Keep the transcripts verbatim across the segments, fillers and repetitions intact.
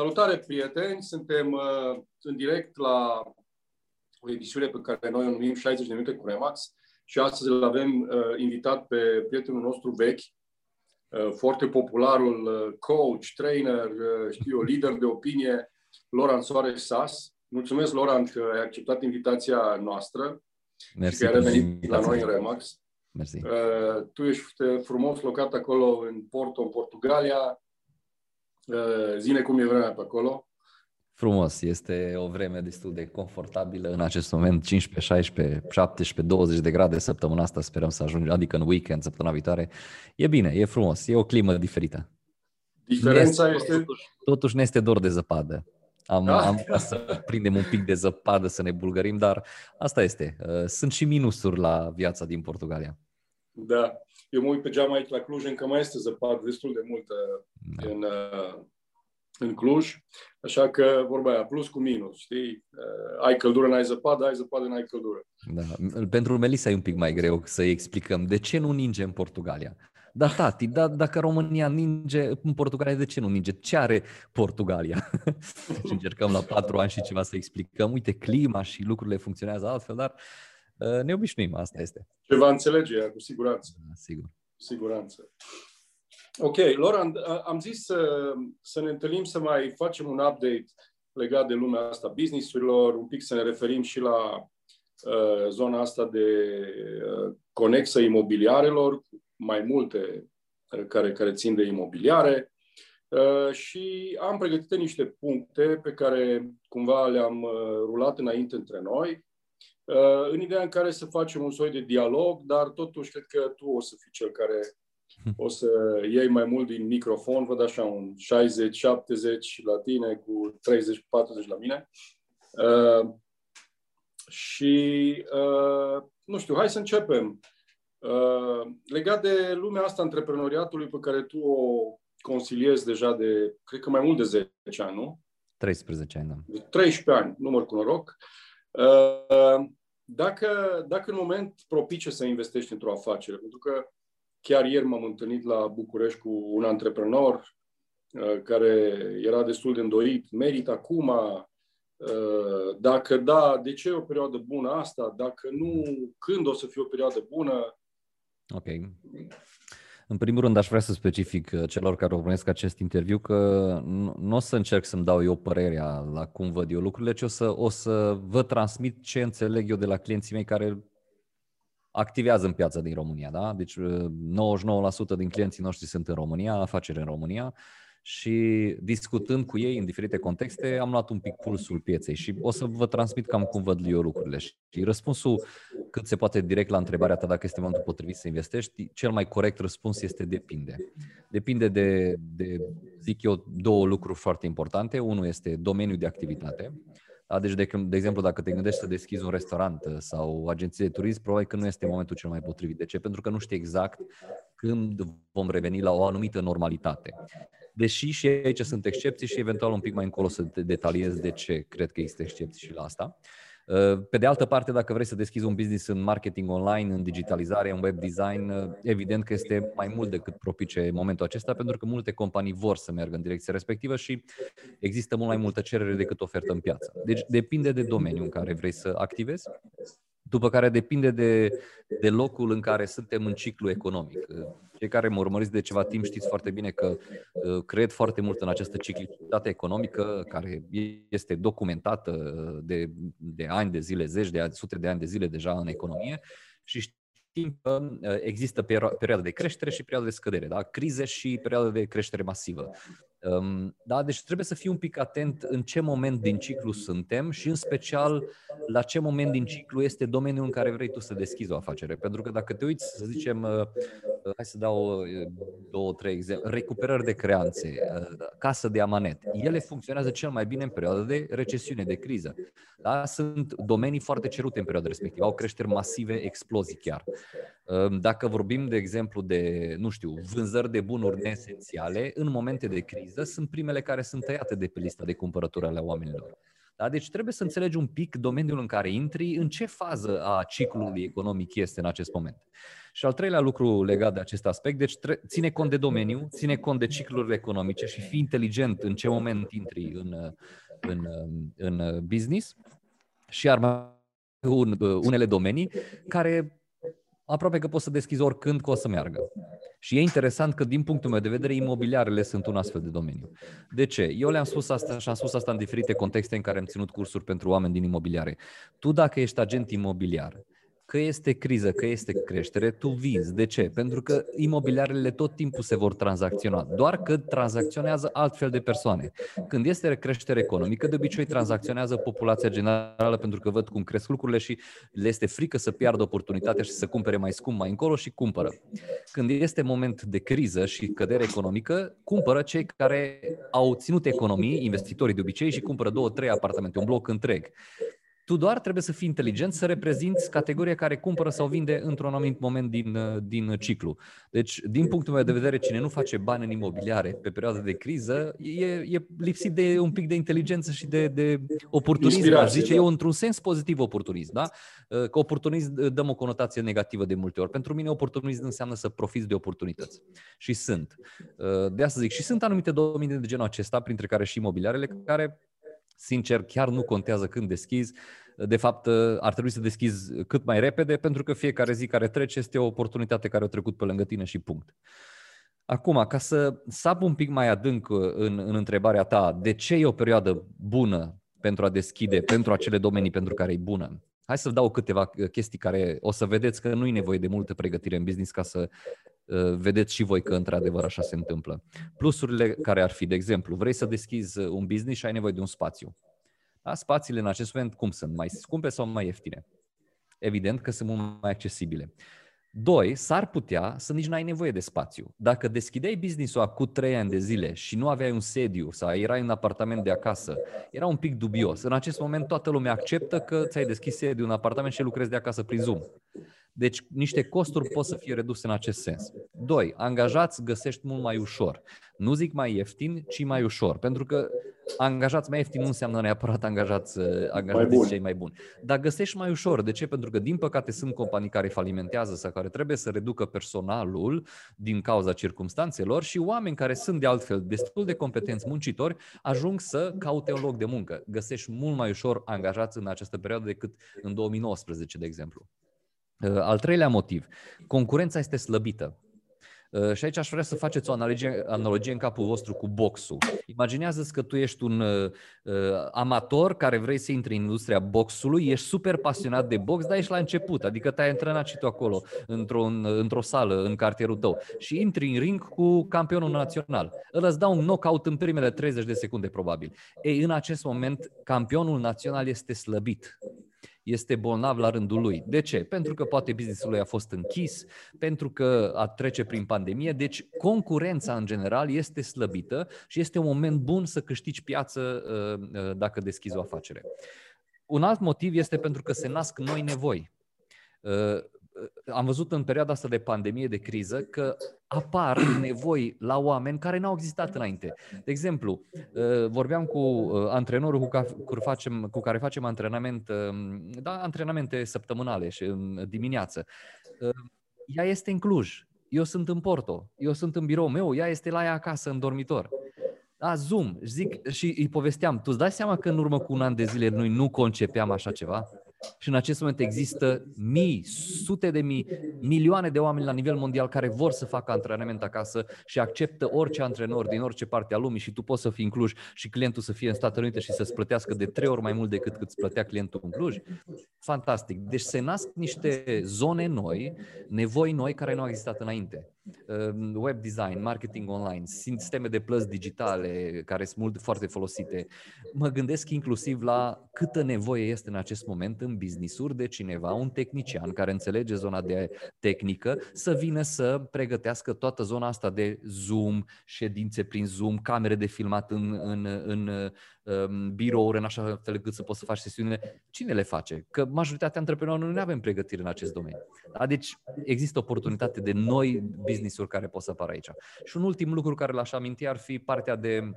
Salutare, prieteni! Suntem uh, în direct la o emisiune pe care noi o numim șaizeci de minute cu RE/MAX și astăzi îl avem uh, invitat pe prietenul nostru vechi, uh, foarte popularul uh, coach, trainer, uh, știu eu, lider de opinie, Lorand Soares Szasz. Mulțumesc, Lorand, că ai acceptat invitația noastră Merci și că ai revenit la noi în RE/MAX. Merci. Uh, tu ești frumos locat acolo în Porto, în Portugalia. Zine cum e vremea pe acolo. Frumos, este o vreme destul de confortabilă în acest moment, cincisprezece, șaisprezece, șaptesprezece, douăzeci de grade săptămâna asta, sperăm să ajungem, adică în weekend, săptămâna viitoare. E bine, e frumos, e o climă diferită. Diferența ne este... este... Totuși ne este dor de zăpadă. Am, da? am vrea să prindem un pic de zăpadă, să ne bulgărim, dar asta este. Sunt și minusuri la viața din Portugalia. Da. Eu mă uit pe geam aici la Cluj, încă mai este zăpadă destul de multă în, în Cluj, așa că vorba aia, plus cu minus, știi? Ai căldură, n-ai zăpadă, ai zăpadă, n-ai căldură. Da. Pentru Melissa e un pic mai greu să-i explicăm de ce nu ninge în Portugalia. Da, tati, da, dacă România ninge în Portugalia, de ce nu ninge? Ce are Portugalia? Și încercăm la patru ani și ceva să explicăm, uite, clima și lucrurile funcționează altfel, dar... Ne obișnuim, asta este. Ce va înțelege ea, cu siguranță. Sigur. Cu siguranță. Ok, Lorand, am zis să, să ne întâlnim, să mai facem un update legat de lumea asta, business-urilor, un pic să ne referim și la uh, zona asta de uh, conexă imobiliarelor, mai multe uh, care, care țin de imobiliare. Uh, și am pregătit niște puncte pe care cumva le-am uh, rulat înainte între noi, în ideea în care să facem un soi de dialog, dar totuși cred că tu o să fii cel care o să iei mai mult din microfon, văd așa un șaizeci șaptezeci la tine cu treizeci patruzeci la mine. Uh, și, uh, nu știu, hai să începem. Uh, legat de lumea asta antreprenoriatului pe care tu o consiliezi deja de, cred că mai mult de zece ani, nu? treisprezece ani, da. treisprezece ani, număr cu noroc. Uh, Dacă, dacă în moment propice să investești într-o afacere, pentru că chiar ieri m-am întâlnit la București cu un antreprenor uh, care era destul de îndoit, merit acum, uh, dacă da, de ce e o perioadă bună asta, dacă nu, când o să fie o perioadă bună? Ok. În primul rând aș vrea să specific celor care urmăresc acest interviu că nu o să încerc să-mi dau eu părerea la cum văd eu lucrurile, ci o să, o să vă transmit ce înțeleg eu de la clienții mei care activează în piața din România. Da? Deci nouăzeci și nouă la sută din clienții noștri sunt în România, afaceri în România și discutând cu ei în diferite contexte am luat un pic pulsul pieței și o să vă transmit cam cum văd eu lucrurile. Și răspunsul cât se poate direct la întrebarea ta dacă este momentul potrivit să investești, cel mai corect răspuns este depinde. Depinde de, de zic eu, două lucruri foarte importante. Unul este domeniul de activitate. Deci, de, de exemplu, dacă te gândești să deschizi un restaurant sau agenție de turism, probabil că nu este momentul cel mai potrivit. De ce? Pentru că nu știi exact când vom reveni la o anumită normalitate. Deși și aici sunt excepții și eventual un pic mai încolo să te detaliez de ce cred că există excepții și la asta. Pe de altă parte, dacă vrei să deschizi un business în marketing online, în digitalizare, în web design, evident că este mai mult decât propice momentul acesta, pentru că multe companii vor să meargă în direcția respectivă și există mult mai multă cerere decât ofertă în piață. Deci depinde de domeniul în care vrei să activezi, după care depinde de, de locul în care suntem în ciclu economic. Cei care mă urmăriți de ceva timp știți foarte bine că cred foarte mult în această ciclicitate economică care este documentată de, de ani de zile, zeci de ani, sute de ani de zile deja în economie și știm că există perioada de creștere și perioada de scădere, da? Crize și perioada de creștere masivă. Da, deci trebuie să fii un pic atent în ce moment din ciclu suntem și în special la ce moment din ciclu este domeniul în care vrei tu să deschizi o afacere. Pentru că dacă te uiți, să zicem, hai să dau două, trei exemple, recuperări de creanțe, casă de amanet, ele funcționează cel mai bine în perioada de recesiune, de criză. Da? Sunt domenii foarte cerute în perioada respectivă, au creșteri masive, explozii chiar. Dacă vorbim, de exemplu, de, nu știu, vânzări de bunuri neesențiale, în momente de criză sunt primele care sunt tăiate de pe lista de cumpărături ale oamenilor. Da? Deci trebuie să înțelegi un pic domeniul în care intri, în ce fază a ciclului economic este în acest moment. Și al treilea lucru legat de acest aspect, deci tre- ține cont de domeniu, ține cont de ciclurile economice și fii inteligent în ce moment intri în, în, în business. Și ar mai un, unele domenii care aproape că poți să deschizi oricând că o să meargă. Și e interesant că, din punctul meu de vedere, imobiliarele sunt un astfel de domeniu. De ce? Eu le-am spus asta și am spus asta în diferite contexte în care am ținut cursuri pentru oameni din imobiliare. Tu, dacă ești agent imobiliar, că este criză, că este creștere, tu vizi. De ce? Pentru că imobiliarele tot timpul se vor tranzacționa, doar că tranzacționează altfel de persoane. Când este creștere economică, de obicei tranzacționează populația generală pentru că văd cum cresc lucrurile și le este frică să piardă oportunitatea și să cumpere mai scump mai încolo și cumpără. Când este moment de criză și cădere economică, cumpără cei care au ținut economii, investitorii de obicei, și cumpără două, trei apartamente, un bloc întreg. Tu doar trebuie să fii inteligent, să reprezinți categoria care cumpără sau vinde într-un anumit moment din, din ciclu. Deci, din punctul meu de vedere, cine nu face bani în imobiliare pe perioada de criză e, e lipsit de un pic de inteligență și de, de oportunism, aș zice, da. Eu într-un sens pozitiv oportunism. Da? Că oportunism dăm o conotație negativă de multe ori. Pentru mine oportunism înseamnă să profiți de oportunități. Și sunt. De asta zic. Și sunt anumite domenii de genul acesta, printre care și imobiliarele, care... Sincer, chiar nu contează când deschizi. De fapt, ar trebui să deschizi cât mai repede, pentru că fiecare zi care trece este o oportunitate care a trecut pe lângă tine și punct. Acum, ca să sap un pic mai adânc în, în întrebarea ta, de ce e o perioadă bună pentru a deschide, pentru acele domenii pentru care e bună? Hai să dau câteva chestii care o să vedeți că nu e nevoie de multă pregătire în business ca să vedeți și voi că într-adevăr așa se întâmplă. Plusurile care ar fi, de exemplu, vrei să deschizi un business și ai nevoie de un spațiu. Da? Spațiile în acest moment cum sunt? Mai scumpe sau mai ieftine? Evident că sunt mult mai accesibile. Doi, s-ar putea să nici n-ai nevoie de spațiu. Dacă deschideai business-ul acum trei ani de zile și nu aveai un sediu sau erai în apartament de acasă, era un pic dubios. În acest moment toată lumea acceptă că ți-ai deschis sediu în apartament și lucrezi de acasă prin Zoom. Deci niște costuri pot să fie reduse în acest sens. Doi, angajați găsești mult mai ușor. Nu zic mai ieftin, ci mai ușor. Pentru că angajați mai ieftin nu înseamnă neapărat angajați, angajați mai cei mai buni. Dar găsești mai ușor. De ce? Pentru că, din păcate, sunt companii care falimentează sau care trebuie să reducă personalul din cauza circumstanțelor și oameni care sunt de altfel destul de competenți muncitori ajung să caute un loc de muncă. Găsești mult mai ușor angajați în această perioadă decât în două mii nouăsprezece, de exemplu. Al treilea motiv, concurența este slăbită. Și aici aș vrea să faceți o analogie, analogie în capul vostru cu boxul. Imaginează-ți că tu ești un uh, amator care vrei să intri în industria boxului, ești super pasionat de box, dar ești la început, adică te-ai antrenat și tu acolo, într-un, într-o sală, în cartierul tău, și intri în ring cu campionul național. Îl îți dau un knockout în primele treizeci de secunde, probabil. Ei, în acest moment, campionul național este slăbit. Este bolnav la rândul lui. De ce? Pentru că poate business-ul lui a fost închis, pentru că a trece prin pandemie, deci concurența în general este slăbită și este un moment bun să câștigi piață dacă deschizi o afacere. Un alt motiv este pentru că se nasc noi nevoi. Am văzut în perioada asta de pandemie, de criză, că apar nevoi la oameni care n-au existat înainte. De exemplu, vorbeam cu antrenorul cu care facem antrenament, da, antrenamente săptămânale și în dimineață. Ea este în Cluj, eu sunt în Porto, eu sunt în birou meu, ea este la ea acasă, în dormitor. A, Zoom, zic, și îi povesteam, tu îți dai seama că în urmă cu un an de zile noi nu concepeam așa ceva? Și în acest moment există mii, sute de mii, milioane de oameni la nivel mondial care vor să facă antrenament acasă și acceptă orice antrenor din orice parte a lumii și tu poți să fii în Cluj și clientul să fie în Statele Unite și să-ți plătească de trei ori mai mult decât cât îți plătea clientul în Cluj. Fantastic. Deci se nasc niște zone noi, nevoi noi care nu au existat înainte. Web design, marketing online, sisteme de plăți digitale care sunt mult foarte folosite. Mă gândesc inclusiv la câtă nevoie este în acest moment în business-uri de cineva, un tehnician care înțelege zona de tehnică, să vină să pregătească toată zona asta de Zoom, ședințe prin Zoom, camere de filmat în, în, în, în birouri, în așa fel cât să poți să faci sesiunile. Cine le face? Că majoritatea antreprenorilor nu avem pregătire în acest domeniu. Deci există oportunitate de noi business-uri care pot să apară aici. Și un ultim lucru care l-aș aminti ar fi partea de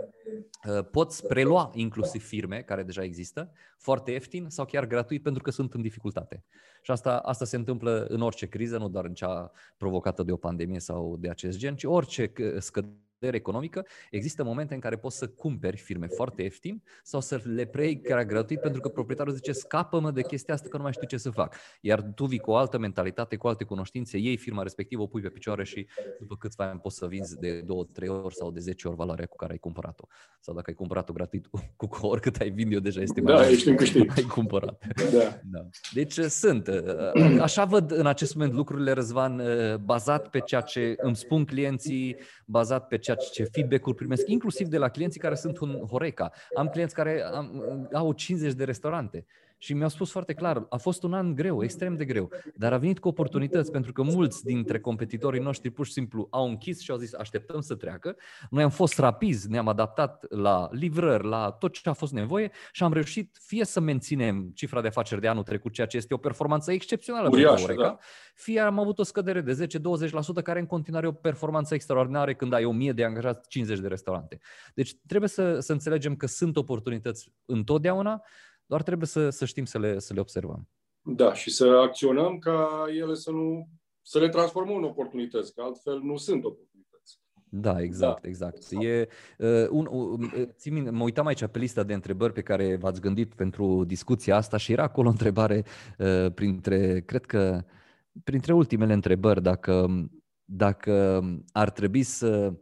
poți prelua inclusiv firme care deja există, foarte ieftin sau chiar gratuit pentru că sunt în dificultate. Și asta, asta se întâmplă în orice criză, nu doar în cea provocată de o pandemie sau de acest gen, ci orice scădere economică. Există momente în care poți să cumperi firme foarte ieftin sau să le preiei chiar gratuit pentru că proprietarul zice scapă-mă de chestia asta că nu mai știu ce să fac. Iar tu vii cu o altă mentalitate, cu alte cunoștințe, iei firma respectivă, o pui pe picioare și după câțiva ani poți să vinzi de două, trei ori sau de zece ori valoarea cu care ai cumpărat-o. Sau dacă ai cumpărat-o gratuit, cu oricât ai vinde-o deja este mai da, ești în câștig. Ai cumpărat. Da. Da. Deci sunt. Așa văd în acest moment lucrurile, Răzvan, bazat pe ceea ce îmi spun clienții, bazat pe ceea ce feedback-uri primesc, inclusiv de la clienții care sunt în Horeca. Am clienți care am, au cincizeci de restaurante și mi-au spus foarte clar, a fost un an greu, extrem de greu, dar a venit cu oportunități pentru că mulți dintre competitorii noștri pur și simplu au închis și au zis așteptăm să treacă. Noi am fost rapizi, ne-am adaptat la livrări, la tot ce a fost nevoie și am reușit fie să menținem cifra de afaceri de anul trecut, ceea ce este o performanță excepțională uriașă, pentru Horeca, da. Fie am avut o scădere de zece douăzeci la sută care în continuare e o performanță extraordinară când ai o mie de angajați, cincizeci de restaurante. Deci trebuie să, să înțelegem că sunt oportunități întotdeauna. Doar trebuie să, să știm să le, să le observăm. Da, și să acționăm ca ele să nu să le transformăm în oportunități, că altfel nu sunt oportunități. Da, exact, da. exact. exact. E, un, un, țin minte, mă uitam aici pe lista de întrebări pe care v-ați gândit pentru discuția asta și era acolo o întrebare printre, cred că, printre ultimele întrebări, dacă, dacă ar trebui să,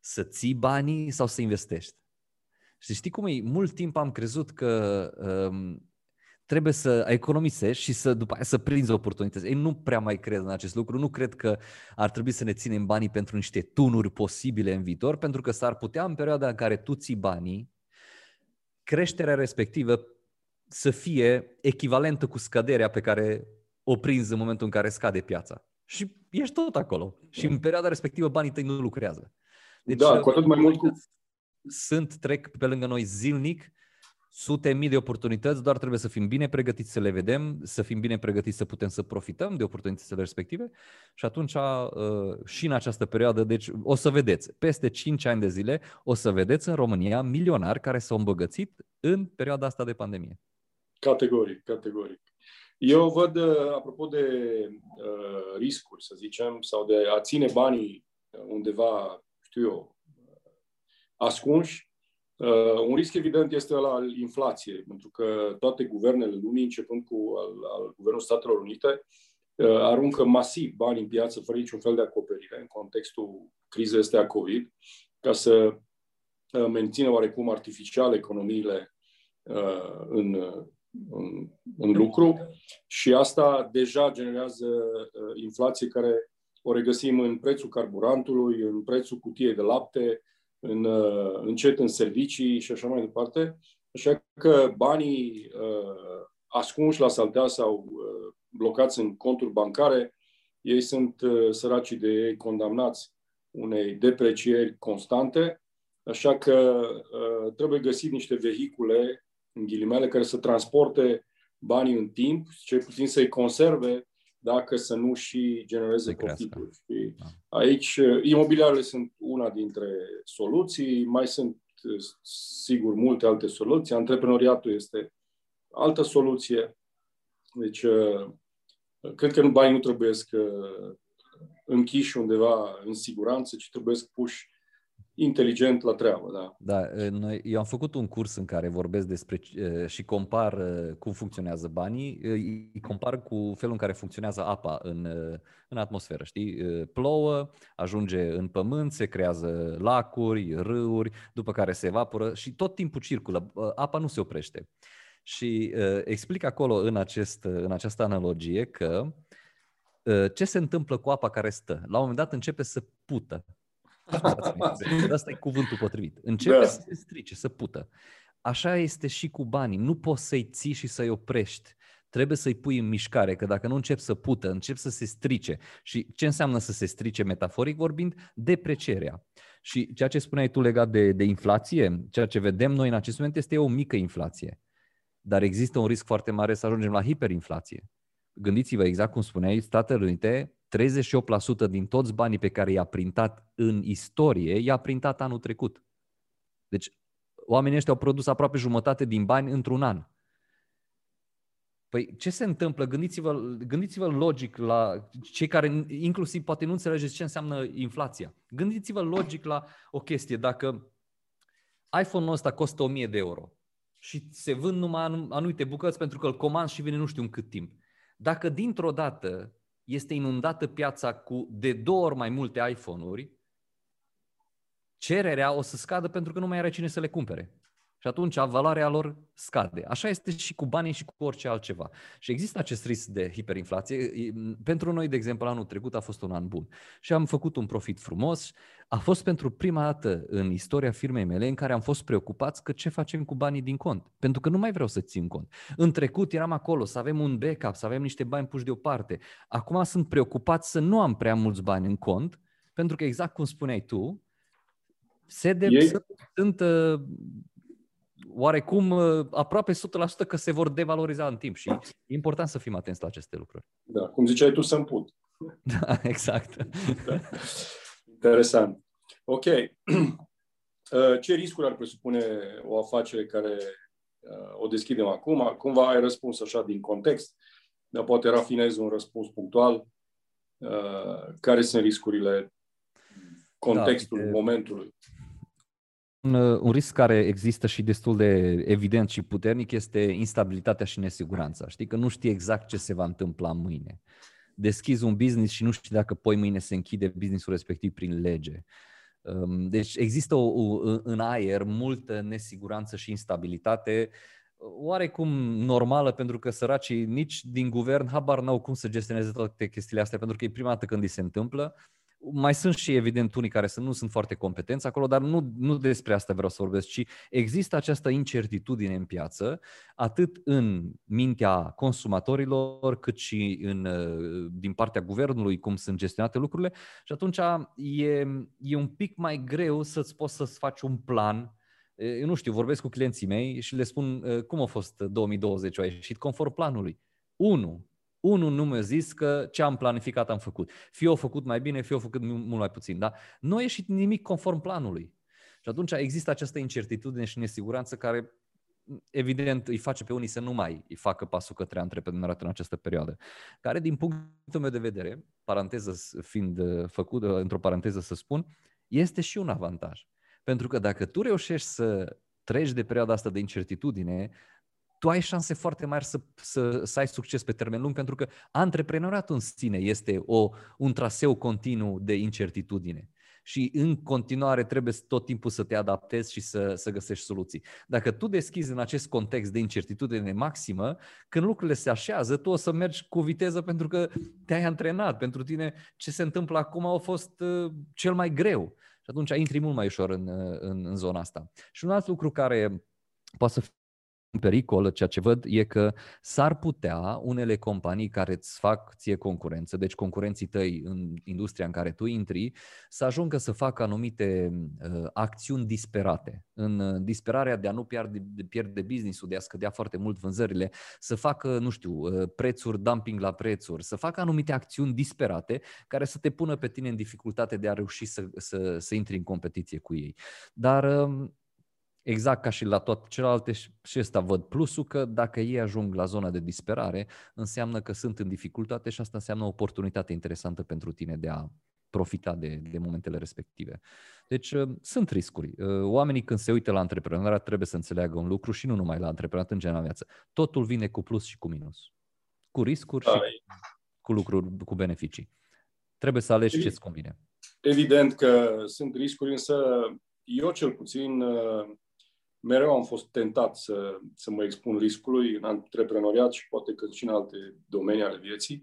să ții banii sau să investești. Și știi cum e? Mult timp am crezut că um, trebuie să economisești și să după aia să prinzi oportunități. Ei, nu prea mai cred în acest lucru. Nu cred că ar trebui să ne ținem banii pentru niște tunuri posibile în viitor, pentru că s-ar putea în perioada în care tu ții banii, creșterea respectivă să fie echivalentă cu scăderea pe care o prinzi în momentul în care scade piața. Și ești tot acolo. Și în perioada respectivă banii tăi nu lucrează. Deci, da, cu atât mai mult cu... Sunt, trec pe lângă noi zilnic sute mii de oportunități, doar trebuie să fim bine pregătiți să le vedem, să fim bine pregătiți să putem să profităm de oportunitățile respective și atunci și în această perioadă, deci o să vedeți, peste cinci ani de zile o să vedeți în România milionari care s-au îmbogățit în perioada asta de pandemie. Categoric, categoric. Eu văd, apropo de uh, riscuri, să zicem, sau de a ține banii undeva, știu eu, ascunși. Uh, un risc evident este ăla al inflației, pentru că toate guvernele lumii, începând cu al, al Guvernul Statelor Unite, uh, aruncă masiv bani în piață fără niciun fel de acoperire în contextul crizei astea a COVID, ca să uh, mențină oarecum artificial economiile uh, în, în, în lucru și asta deja generează uh, inflație care o regăsim în prețul carburantului, în prețul cutiei de lapte, În, încet în servicii și așa mai departe. Așa că banii uh, ascunși la saltea sau uh, blocați în conturi bancare, ei sunt uh, săracii de ei condamnați unei deprecieri constante, așa că uh, trebuie găsit niște vehicule, în ghilimele, care să transporte banii în timp, cel puțin să-i conserve, dacă să nu și genereze profituri. Și aici, imobiliarele sunt una dintre soluții, mai sunt, sigur, multe alte soluții. Antreprenoriatul este altă soluție. Deci, cred că banii nu trebuie să închiși undeva în siguranță, ci trebuie să puși inteligent la treabă, da. Da, noi, eu am făcut un curs în care vorbesc despre și compar cum funcționează banii, îi compar cu felul în care funcționează apa în, în atmosferă, știi? Plouă, ajunge în pământ, se creează lacuri, râuri, după care se evaporă și tot timpul circulă, apa nu se oprește. Și explic acolo în, acest, în această analogie că ce se întâmplă cu apa care stă? La un moment dat începe să pută. Asta e cuvântul potrivit. Începe da. să se strice, să pută. Așa este și cu banii. Nu poți să-i ții și să-i oprești. Trebuie să-i pui în mișcare, că dacă nu începi să pută, începi să se strice. Și ce înseamnă să se strice, metaforic vorbind? Deprecierea. Și ceea ce spuneai tu legat de, de inflație, ceea ce vedem noi în acest moment este o mică inflație. Dar există un risc foarte mare să ajungem la hiperinflație. Gândiți-vă exact cum spuneai, Statele Unite... treizeci și opt la sută din toți banii pe care i-a printat în istorie, i-a printat anul trecut. Deci oamenii ăștia au produs aproape jumătate din bani într-un an. Păi ce se întâmplă? Gândiți-vă, gândiți-vă logic la cei care inclusiv poate nu înțelegeți ce înseamnă inflația. Gândiți-vă logic la o chestie. Dacă iPhone-ul ăsta costă o mie de euro și se vând numai anumite bucăți pentru că îl comanzi și vine nu știu în cât timp. Dacă dintr-o dată este inundată piața cu de două ori mai multe iPhone-uri, cererea o să scadă pentru că nu mai are cine să le cumpere. Și atunci valoarea lor scade. Așa este și cu banii și cu orice altceva. Și există acest risc de hiperinflație. Pentru noi, de exemplu, anul trecut a fost un an bun. Și am făcut un profit frumos. A fost pentru prima dată în istoria firmei mele în care am fost preocupați că ce facem cu banii din cont. Pentru că nu mai vreau să țin cont. În trecut eram acolo să avem un backup, să avem niște bani puși deoparte. Acum sunt preocupat să nu am prea mulți bani în cont, pentru că exact cum spuneai tu, se întâmplă oarecum aproape o sută la sută că se vor devaloriza în timp și e important să fim atenți la aceste lucruri. Da, cum ziceai tu, să împut. Da, exact. Da. Interesant. Ok. Ce riscuri ar presupune o afacere care o deschidem acum? Cumva ai răspuns așa din context, dar poate rafinezi un răspuns punctual. Care sunt riscurile contextul da, de... momentului? Un, un risc care există și destul de evident și puternic este instabilitatea și nesiguranța. Știi că nu știi exact ce se va întâmpla mâine. Deschizi un business și nu știi dacă poi mâine se închide businessul respectiv prin lege. Deci există o, o, în aer multă nesiguranță și instabilitate, oarecum normală, pentru că săracii nici din guvern habar n-au cum să gestioneze toate chestiile astea, pentru că e prima dată când îi se întâmplă. Mai sunt și, evident, unii care nu sunt foarte competenți acolo, dar nu, nu despre asta vreau să vorbesc, ci există această incertitudine în piață, atât în mintea consumatorilor, cât și în, din partea guvernului, cum sunt gestionate lucrurile. Și atunci e, e un pic mai greu să-ți poți să-ți faci un plan. Eu nu știu, vorbesc cu clienții mei și le spun cum a fost două mii douăzeci, a ieșit conform planului. unu. Unul nu mi-a zis că ce am planificat am făcut. Fie o făcut mai bine, fie o făcut mult mai puțin. Dar nu a ieșit nimic conform planului. Și atunci există această incertitudine și nesiguranță care, evident, îi face pe unii să nu mai îi facă pasul către antreprenoriat în această perioadă. Care, din punctul meu de vedere, paranteză fiind făcută, într-o paranteză să spun, este și un avantaj. Pentru că dacă tu reușești să treci de perioada asta de incertitudine, tu ai șanse foarte mari să, să, să ai succes pe termen lung, pentru că antreprenoriatul în sine este o, un traseu continuu de incertitudine și în continuare trebuie tot timpul să te adaptezi și să, să găsești soluții. Dacă tu deschizi în acest context de incertitudine maximă, când lucrurile se așează, tu o să mergi cu viteză pentru că te-ai antrenat. Pentru tine ce se întâmplă acum a fost uh, cel mai greu și atunci intri mult mai ușor în, în, în zona asta. Și un alt lucru care poate să fie în pericol, ceea ce văd e că s-ar putea unele companii care îți fac ție concurență, deci concurenții tăi în industria în care tu intri, să ajungă să facă anumite uh, acțiuni disperate. În uh, disperarea de a nu pierde, de pierde business-ul, de a scădea foarte mult vânzările, să facă, nu știu, uh, prețuri, dumping la prețuri, să facă anumite acțiuni disperate care să te pună pe tine în dificultate de a reuși să, să, să intri în competiție cu ei. Dar... Uh, Exact ca și la toate celelalte, și ăsta văd plusul că dacă ei ajung la zona de disperare, înseamnă că sunt în dificultate și asta înseamnă o oportunitate interesantă pentru tine de a profita de, de momentele respective. Deci sunt riscuri. Oamenii când se uită la antreprenoriat trebuie să înțeleagă un lucru și nu numai la antreprenoriat, în general viață. Totul vine cu plus și cu minus. Cu riscuri și cu lucruri, cu beneficii. Trebuie să alegi ce îți convine. Evident că sunt riscuri, însă eu cel puțin... mereu am fost tentat să, să mă expun riscului în antreprenoriat și poate că și în alte domenii ale vieții.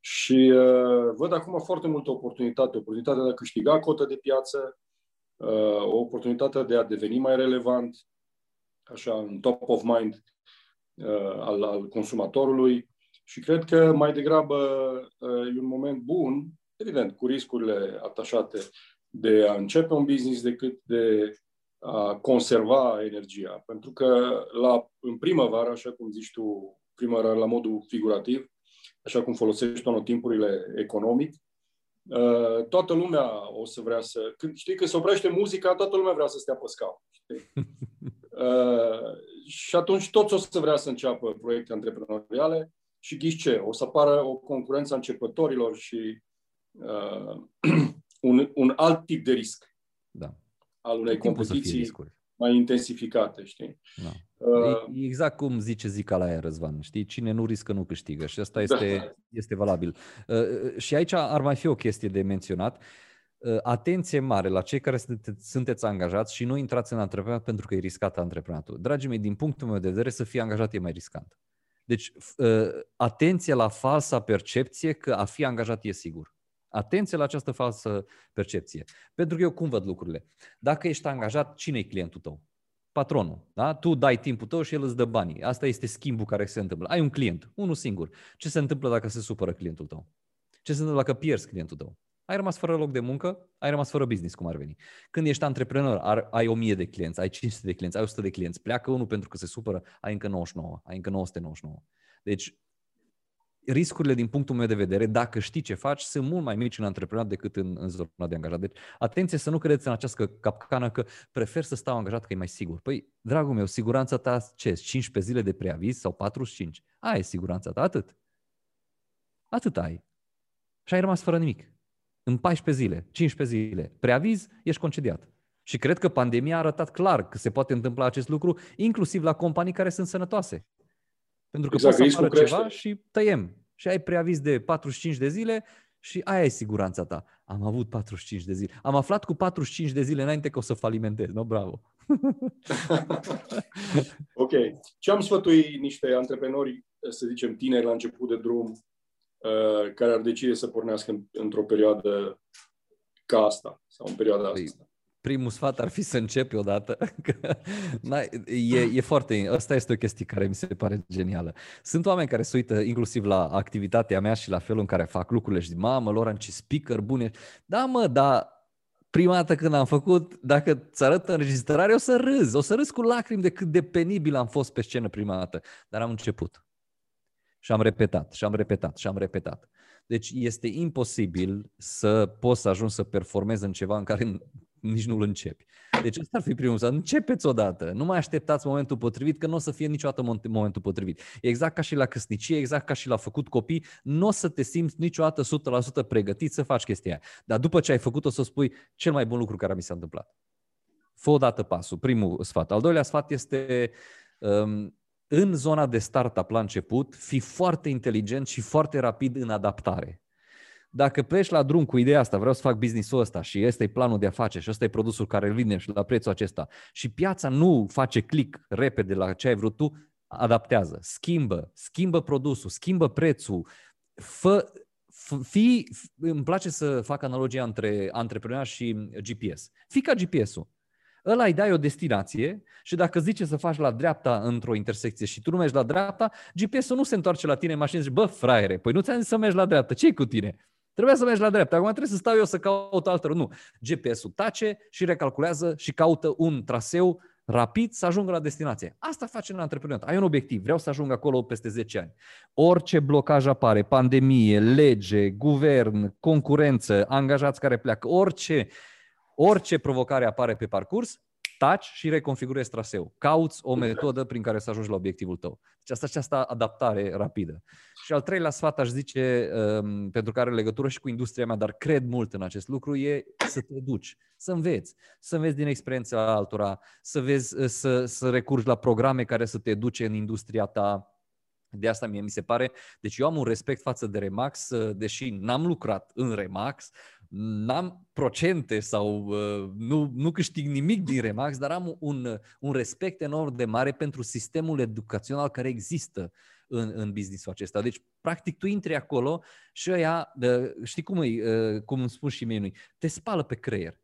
Și uh, văd acum foarte multă oportunitate. Oportunitatea de a câștiga cotă de piață, uh, o oportunitate de a deveni mai relevant, așa, în top of mind uh, al, al consumatorului. Și cred că mai degrabă uh, e un moment bun, evident, cu riscurile atașate de a începe un business decât de... a conserva energia. Pentru că la, în primăvară, așa cum zici tu, primăvară la modul figurativ, așa cum folosești anotimpurile economic, toată lumea o să vrea să... Când, știi, când se oprește muzica, toată lumea vrea să stea pe scaun. Uh, și atunci toți o să vrea să înceapă proiecte antreprenoriale și ghiși ce? O să apară o concurență a începătorilor și uh, un, un alt tip de risc da. al unei competiții mai intensificate, știi? Da. Uh, exact cum zice zica la aia, Răzvan, știi? Cine nu riscă, nu câștigă și asta este, da. este valabil. Uh, și aici ar mai fi o chestie de menționat. Atenție mare la cei care sunteți angajați și nu intrați în antreprenat pentru că e riscat antreprenatul. Dragii mei, din punctul meu de vedere, să fii angajat e mai riscant. Deci, atenție la falsa percepție că a fi angajat e sigur. Atenție la această falsă percepție. Pentru că eu cum văd lucrurile? Dacă ești angajat, cine e clientul tău? Patronul. Da? Tu dai timpul tău și el îți dă banii. Asta este schimbul care se întâmplă. Ai un client, unul singur. Ce se întâmplă dacă se supără clientul tău? Ce se întâmplă dacă pierzi clientul tău? Ai rămas fără loc de muncă, ai rămas fără business, cum ar veni. Când ești antreprenor, ai o mie de clienți, ai cinci sute de clienți, ai o sută de clienți, pleacă unul pentru că se supără, ai încă nouăzeci și nouă, ai încă nouă sute nouăzeci și nouă. Deci, riscurile din punctul meu de vedere, dacă știi ce faci, sunt mult mai mici în antreprenoriat decât în, în zona de angajat. Deci, atenție să nu credeți în această capcană că prefer să stau angajat că e mai sigur. Păi, dragul meu, siguranța ta ce? cincisprezece zile de preaviz sau patruzeci și cinci? Ai siguranța ta, atât. Atât ai. Și ai rămas fără nimic. În paisprezece zile, cincisprezece zile, preaviz, ești concediat. Și cred că pandemia a arătat clar că se poate întâmpla acest lucru, inclusiv la companii care sunt sănătoase. Pentru că exact, poți să apară ceva crește. Și tăiem. Și ai preaviz de patruzeci și cinci de zile și aia e siguranța ta. Am avut patruzeci și cinci de zile. Am aflat cu patruzeci și cinci de zile înainte că o să falimentez. No, bravo! Ok. Ce am sfătuit niște antreprenori, să zicem, tineri la început de drum, care ar decide să pornească într-o perioadă ca asta sau în perioada păi, asta. Primul sfat ar fi să începi odată. Că, na, e, e foarte... Asta este o chestie care mi se pare genială. Sunt oameni care se uită inclusiv la activitatea mea și la felul în care fac lucrurile și zic, mamă, Lorand, ce speaker bune. Da, mă, dar prima dată când am făcut, dacă ți arătă înregistrare, o să râzi. O să râzi cu lacrimi de cât de penibil am fost pe scenă prima dată. Dar am început. Și am repetat, și am repetat, și am repetat. Deci este imposibil să poți să ajungi să performezi în ceva în care nici nu-l începi. Deci ăsta ar fi primul, să începeți odată. Nu mai așteptați momentul potrivit, că nu o să fie niciodată momentul potrivit. Exact ca și la căsnicie, exact ca și la făcut copii, nu o să te simți niciodată o sută la sută pregătit să faci chestia aia. Dar după ce ai făcut, o să spui cel mai bun lucru care mi s-a întâmplat. Fă odată pasul, primul sfat. Al doilea sfat este... Um, În zona de startup la început, fii foarte inteligent și foarte rapid în adaptare. Dacă pleci la drum cu ideea asta, vreau să fac business-ul ăsta și ăsta e planul de afaceri și ăsta e produsul care îl vindem și la prețul acesta și piața nu face click repede la ce ai vrut tu, adaptează, schimbă, schimbă produsul, schimbă prețul, fă, fii, îmi place să fac analogia între antreprenor și G P S. Fii ca G P S-ul. Ăla îi dai o destinație și dacă zice să faci la dreapta într-o intersecție și tu nu mergi la dreapta, G P S-ul nu se întoarce la tine în mașină și zice, bă, fraiere, păi nu ți-am zis să mergi la dreapta, ce-i cu tine? Trebuia să mergi la dreapta, acum trebuie să stau eu să caut altă. Nu, G P S-ul tace și recalculează și caută un traseu rapid să ajungă la destinație. Asta face în antreprenoriat. Ai un obiectiv, vreau să ajung acolo peste zece ani. Orice blocaj apare, pandemie, lege, guvern, concurență, angajați care pleacă, orice... Orice provocare apare pe parcurs, taci și reconfigurezi traseul. Cauți o metodă prin care să ajungi la obiectivul tău. Deci asta și asta adaptare rapidă. Și al treilea sfat aș zice, pentru că are legătură și cu industria mea, dar cred mult în acest lucru, e să te duci, să înveți. Să înveți din experiența altora, să, vezi, să, să recurgi la programe care să te duce în industria ta. De asta mie mi se pare. Deci eu am un respect față de RE/MAX, deși n-am lucrat în RE/MAX, n-am procente sau uh, nu, nu câștig nimic din RE/MAX, dar am un, un respect enorm de mare pentru sistemul educațional care există în, în business-ul acesta. Deci, practic, tu intri acolo și ăia, uh, știi cum îi, uh, cum îmi spun și mie, te spală pe creier.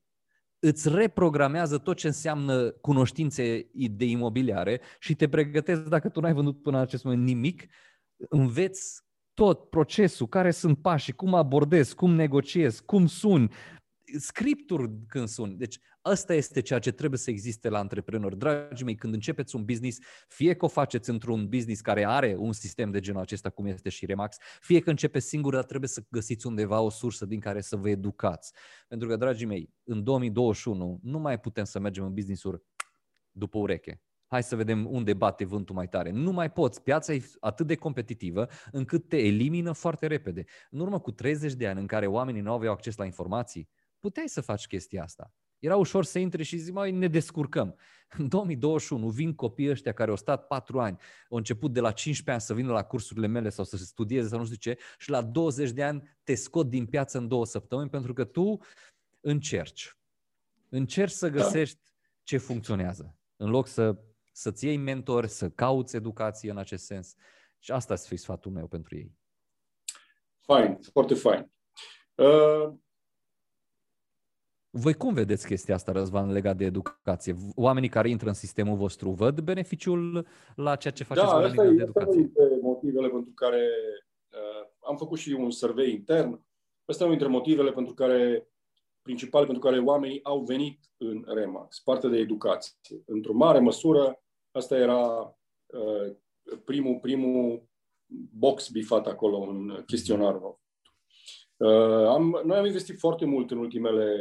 Îți reprogramează tot ce înseamnă cunoștințe de imobiliare și te pregătesc, dacă tu n-ai vândut până în acest moment nimic, înveți tot procesul, care sunt pașii, cum abordezi, cum negociezi, cum suni, scripturi când suni. Deci asta este ceea ce trebuie să existe la antreprenori. Dragii mei, când începeți un business, fie că o faceți într-un business care are un sistem de genul acesta, cum este și RE/MAX, fie că începeți singur, dar trebuie să găsiți undeva o sursă din care să vă educați. Pentru că, dragii mei, în două mii douăzeci și unu nu mai putem să mergem în business-uri după ureche. hai să vedem unde bate vântul mai tare. Nu mai poți, piața e atât de competitivă încât te elimină foarte repede. În urmă cu treizeci de ani în care oamenii nu aveau acces la informații, puteai să faci chestia asta. Era ușor să intre și zic, mai ne descurcăm. În două mii douăzeci și unu vin copiii ăștia care au stat patru ani, au început de la cincisprezece ani să vină la cursurile mele sau să studieze sau nu știu ce, și la douăzeci de ani te scot din piață în două săptămâni pentru că tu încerci. Încerci să găsești ce funcționează. În loc să, să-ți iei mentori, să cauți educație în acest sens. Și asta să fie sfatul meu pentru ei. Fain, foarte fain. Uh... Voi cum vedeți chestia asta, Răzvan, legat de educație? Oamenii care intră în sistemul vostru văd beneficiul la ceea ce faceți? Da, asta legat e, de educație? Asta e motivele pentru care uh, am făcut și un survey intern. Asta e dintre motivele pentru care principal pentru care oamenii au venit în RE/MAX, partea de educație. Într-o mare măsură, asta era uh, primul, primul box bifat acolo în chestionarul. Uh, am, noi am investit foarte mult în ultimele,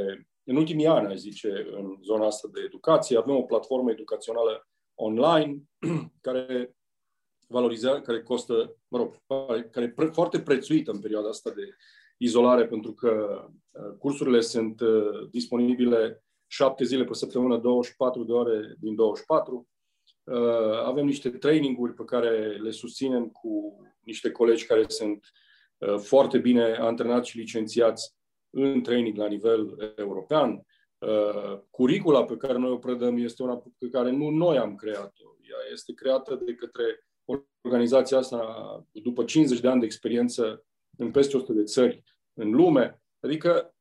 în ultimii ani, aș zice, în zona asta de educație. Avem o platformă educațională online care valorizează, care costă, mă rog, care e pre, foarte prețuită în perioada asta de izolare, pentru că cursurile sunt disponibile șapte zile pe săptămână, douăzeci și patru de ore din douăzeci și patru. Avem niște traininguri pe care le susținem cu niște colegi care sunt foarte bine antrenați și licențiați în training la nivel european. Curicula pe care noi o predăm este una pe care nu noi am creat-o. Ea este creată de către organizația asta după cincizeci de ani de experiență în peste o sută de țări în lume. Adică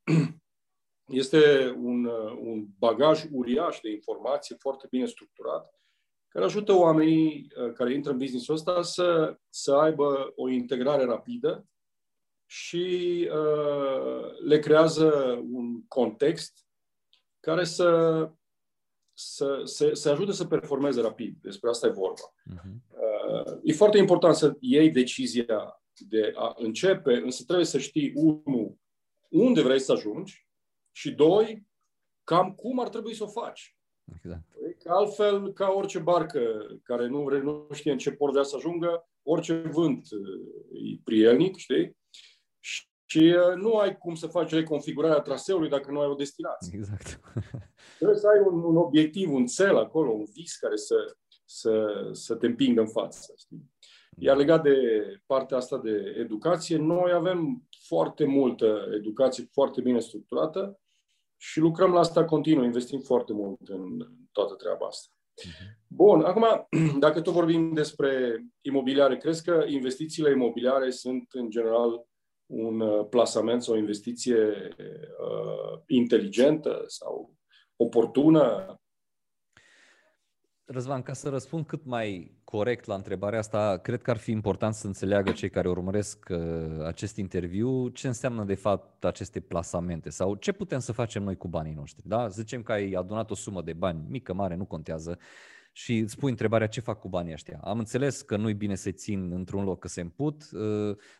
este un, un bagaj uriaș de informație foarte bine structurat, care ajută oamenii care intră în business-ul ăsta să, să aibă o integrare rapidă și uh, le creează un context care să, să, să, să ajute să performeze rapid. Despre asta e vorba. Uh-huh. Uh, e foarte important să iei decizia de a începe, însă trebuie să știi, unu, unde vrei să ajungi și, doi, cam cum ar trebui să o faci. Exact. Că altfel, ca orice barcă care nu, vre, nu știe în ce port vrea să ajungă, orice vânt e prielnic, știi? Și, și nu ai cum să faci reconfigurarea traseului dacă nu ai o destinație. Exact. Trebuie să ai un, un obiectiv, un cel acolo, un vis care să, să, să te împingă în față, știi? Iar legat de partea asta de educație, noi avem foarte multă educație foarte bine structurată și lucrăm la asta continuu, investim foarte mult în toată treaba asta. Bun, acum, dacă tot vorbim despre imobiliare, crezi că investițiile imobiliare sunt în general un plasament sau o investiție uh, inteligentă sau oportună? Răzvan, ca să răspund cât mai corect la întrebarea asta, cred că ar fi important să înțeleagă cei care urmăresc acest interviu ce înseamnă de fapt aceste plasamente sau ce putem să facem noi cu banii noștri. Da? Zicem că ai adunat o sumă de bani, mică, mare, nu contează, și îți pui întrebarea ce fac cu banii ăștia. Am înțeles că nu-i bine să-i țin într-un loc, că se împut,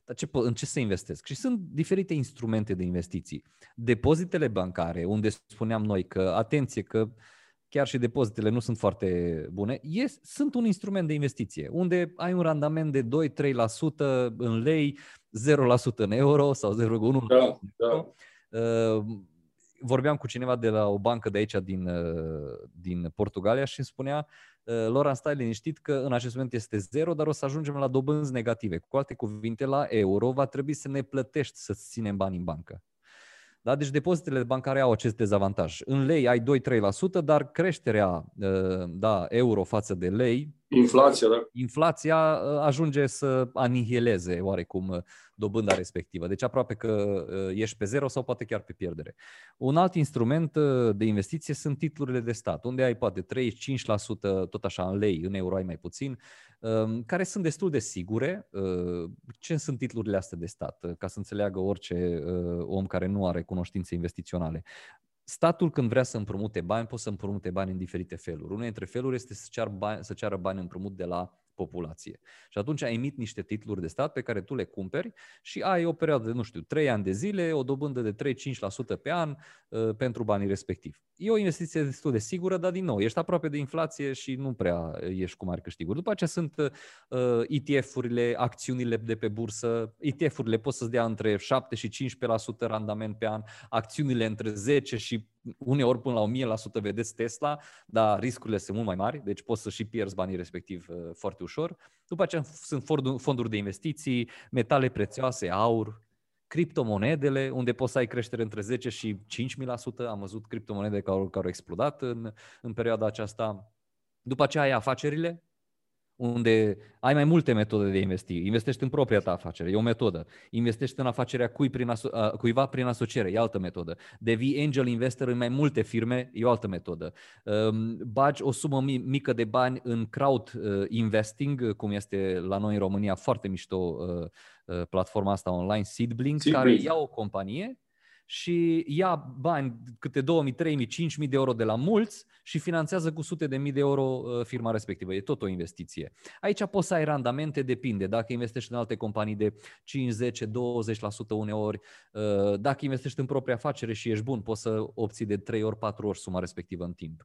dar ce, în ce să investesc? Și sunt diferite instrumente de investiții. Depozitele bancare, unde spuneam noi că, atenție, că chiar și depozitele nu sunt foarte bune, e, sunt un instrument de investiție, unde ai un randament de doi la trei la sută în lei, zero la sută în euro sau zero virgulă unu la sută. Da, da. Vorbeam cu cineva de la o bancă de aici, din, din Portugalia, și îmi spunea, Lorand, stai liniștit că în acest moment este zero, dar o să ajungem la dobânzi negative. Cu alte cuvinte, la euro va trebui să ne plătești să-ți ținem bani în bancă. Da? Deci depozitele bancare au acest dezavantaj. În lei ai doi la trei la sută, dar creșterea da, euro față de lei, inflația, da? Inflația ajunge să anihileze oarecum dobânda respectivă. Deci aproape că ești pe zero sau poate chiar pe pierdere. Un alt instrument de investiție sunt titlurile de stat, unde ai poate treizeci și cinci la sută, tot așa în lei, în euro ai mai puțin, care sunt destul de sigure. Ce sunt titlurile astea de stat? Ca să înțeleagă orice om care nu are cunoștințe investiționale. Statul, când vrea să împrumute bani, poate să împrumute bani în diferite feluri. Unul dintre feluri este să ceară bani, să ceară bani împrumut de la populație. Și atunci emit niște titluri de stat pe care tu le cumperi și ai o perioadă de, nu știu, trei ani de zile, o dobândă de trei-cinci la sută pe an uh, pentru banii respectivi. E o investiție destul de sigură, dar din nou, ești aproape de inflație și nu prea ești cu mari câștiguri. După aceea sunt uh, E T F-urile, acțiunile de pe bursă. E T F-urile pot să-ți dea între șapte la sută și cincisprezece la sută randament pe an, acțiunile între zece la sută și uneori până la o mie la sută, vedeți Tesla, dar riscurile sunt mult mai mari, deci poți să și pierzi banii respectiv foarte ușor. După aceea sunt fonduri de investiții, metale prețioase, aur, criptomonedele, unde poți să ai creștere între zece și cinci mii la sută. Am văzut criptomonede care au, care au explodat în, în perioada aceasta. După aceea ai afacerile, unde ai mai multe metode de investi. Investești în propria ta afacere, e o metodă. Investești în afacerea cui prin aso- cuiva prin asociere, e altă metodă. Devii angel investor în mai multe firme, e o altă metodă. Bagi o sumă mică de bani în crowd investing, cum este la noi în România foarte mișto platforma asta online, Seedbling, care ia o companie și ia bani câte două mii, trei mii, cinci mii de euro de la mulți și finanțează cu sute de mii de euro firma respectivă. E tot o investiție. Aici poți să ai randamente, depinde. Dacă investești în alte companii de cinci, zece, douăzeci la sută uneori, dacă investești în propria afacere și ești bun, poți să obții de trei ori, patru ori suma respectivă în timp.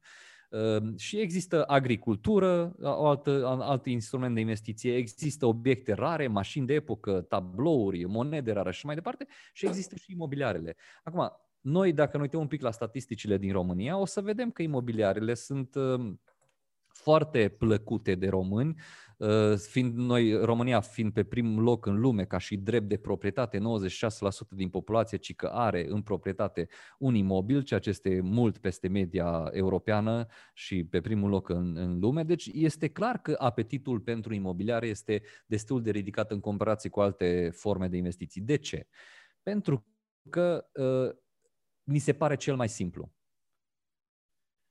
Și există agricultură, altă, alt instrument de investiție, există obiecte rare, mașini de epocă, tablouri, monede rare și mai departe, și există și imobiliarele. Acum, noi dacă ne uităm un pic la statisticile din România, o să vedem că imobiliarele sunt foarte plăcute de români, fiind noi, România fiind pe primul loc în lume ca și drept de proprietate, nouăzeci și șase la sută din populație ci că are în proprietate un imobil, ceea ce este mult peste media europeană și pe primul loc în, în lume. Deci este clar că apetitul pentru imobiliare este destul de ridicat în comparație cu alte forme de investiții. De ce? Pentru că uh, mi se pare cel mai simplu,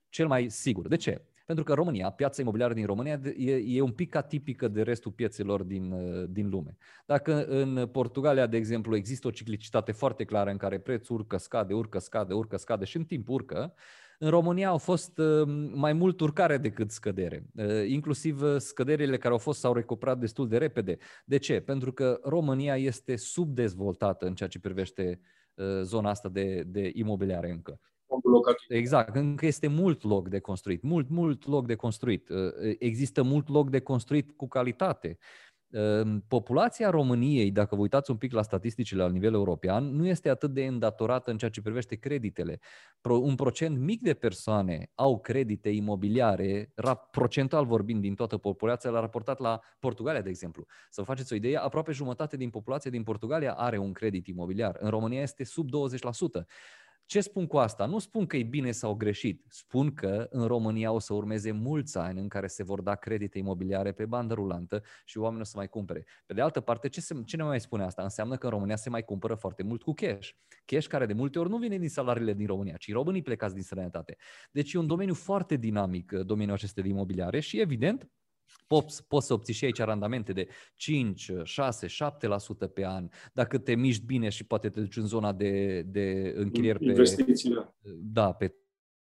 cel mai sigur. De ce? Pentru că România, piața imobiliară din România e, e un pic atipică de restul piețelor din, din lume. Dacă în Portugalia, de exemplu, există o ciclicitate foarte clară în care prețul urcă, scade, urcă, scade, urcă, scade și în timp urcă, în România au fost mai mult urcare decât scădere. Inclusiv scăderile care au fost s-au recuperat destul de repede. De ce? Pentru că România este subdezvoltată în ceea ce privește zona asta de, de imobiliare încă. Exact, încă este mult loc de construit, mult, mult loc de construit. Există mult loc de construit cu calitate. Populația României, dacă vă uitați un pic la statisticile la nivel european, nu este atât de îndatorată în ceea ce privește creditele. Un procent mic de persoane au credite imobiliare, procentual vorbind din toată populația, l-a raportat la Portugalia, de exemplu. Să vă faceți o idee, aproape jumătate din populație din Portugalia are un credit imobiliar. În România este sub douăzeci la sută. Ce spun cu asta? Nu spun că e bine sau greșit. Spun că în România o să urmeze mulți ani în care se vor da credite imobiliare pe bandă rulantă și oamenii o să mai cumpere. Pe de altă parte, ce, se, ce ne mai spune asta? Înseamnă că în România se mai cumpără foarte mult cu cash. Cash care de multe ori nu vine din salariile din România, ci românii plecați din străinătate. Deci e un domeniu foarte dinamic, domeniul acesta de imobiliare și evident, poți să obții și aici randamente de cinci, șase, șapte la sută pe an, dacă te miști bine și poate te duci în zona de, de închirieri pe, da, pe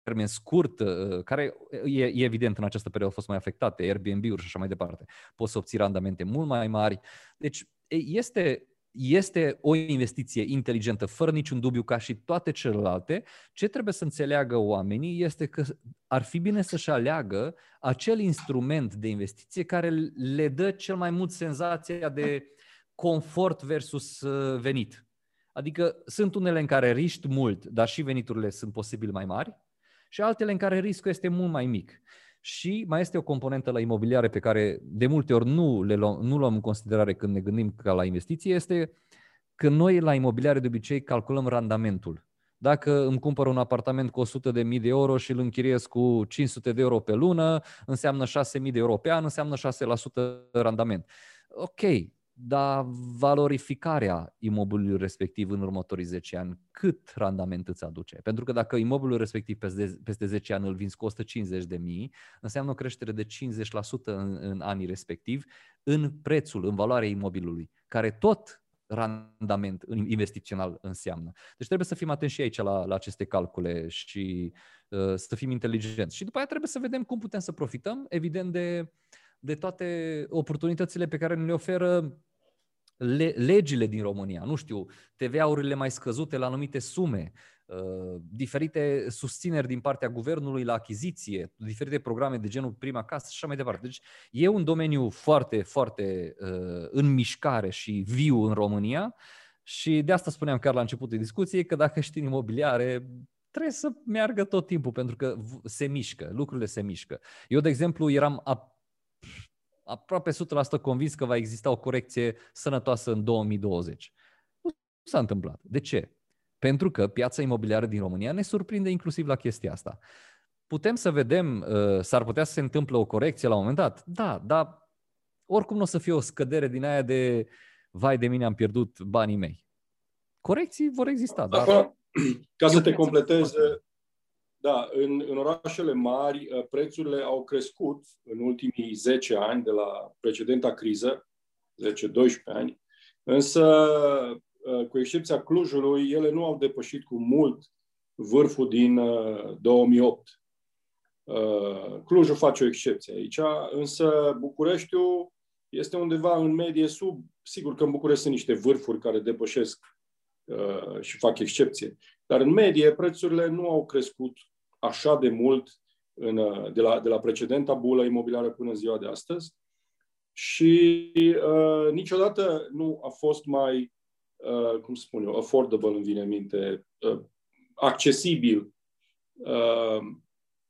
termen scurt, care e, e evident în această perioadă au fost mai afectate, Airbnb-uri și așa mai departe. Poți să obții randamente mult mai mari. Deci este... Este o investiție inteligentă, fără niciun dubiu, ca și toate celelalte. Ce trebuie să înțeleagă oamenii este că ar fi bine să-și aleagă acel instrument de investiție care le dă cel mai mult senzația de confort versus venit. Adică sunt unele în care riști mult, dar și veniturile sunt posibil mai mari, și altele în care riscul este mult mai mic. Și mai este o componentă la imobiliare pe care de multe ori nu le luăm, nu luăm în considerare când ne gândim ca la investiție, este că noi la imobiliare de obicei calculăm randamentul. Dacă îmi cumpăr un apartament cu o sută de mii de euro și îl închiriez cu cinci sute de euro pe lună, înseamnă șase mii de euro pe an, înseamnă șase la sută randament. Ok, dar valorificarea imobilului respectiv în următorii zece ani, cât randament îți aduce? Pentru că dacă imobilul respectiv peste zece ani îl vinzi cu o sută cincizeci de mii, înseamnă o creștere de cincizeci la sută în, în anii respectivi, în prețul, în valoarea imobilului, care tot randament investițional înseamnă. Deci trebuie să fim atenți și aici la, la aceste calcule și uh, să fim inteligenți. Și după aia trebuie să vedem cum putem să profităm, evident, de de toate oportunitățile pe care ne le oferă le, legile din România. Nu știu, T V A-urile mai scăzute la anumite sume, diferite susțineri din partea guvernului la achiziție, diferite programe de genul Prima Casă și așa mai departe. Deci e un domeniu foarte, foarte uh, în mișcare și viu în România și de asta spuneam chiar la începutul discuției că dacă ești în imobiliare trebuie să meargă tot timpul pentru că se mișcă, lucrurile se mișcă. Eu, de exemplu, eram a, aproape o sută la sută convins că va exista o corecție sănătoasă în două mii douăzeci. Nu s-a întâmplat. De ce? Pentru că piața imobiliară din România ne surprinde inclusiv la chestia asta. Putem să vedem, s-ar putea să se întâmple o corecție la un moment dat? Da, dar oricum nu o să fie o scădere din aia de vai de mine am pierdut banii mei. Corecții vor exista. Dar... Acum, ca să te completez, da, în, în orașele mari prețurile au crescut în ultimii zece ani de la precedenta criză, zece-doisprezece ani, însă cu excepția Clujului, ele nu au depășit cu mult vârful din două mii opt. Clujul face o excepție aici, însă Bucureștiul este undeva în medie sub. Sigur că în București sunt niște vârfuri care depășesc și fac excepție, dar în medie prețurile nu au crescut așa de mult în, de, la, de la precedenta bulă imobiliară până în ziua de astăzi și uh, niciodată nu a fost mai Uh, cum spun eu, affordable îmi vine în minte, uh, accesibil uh,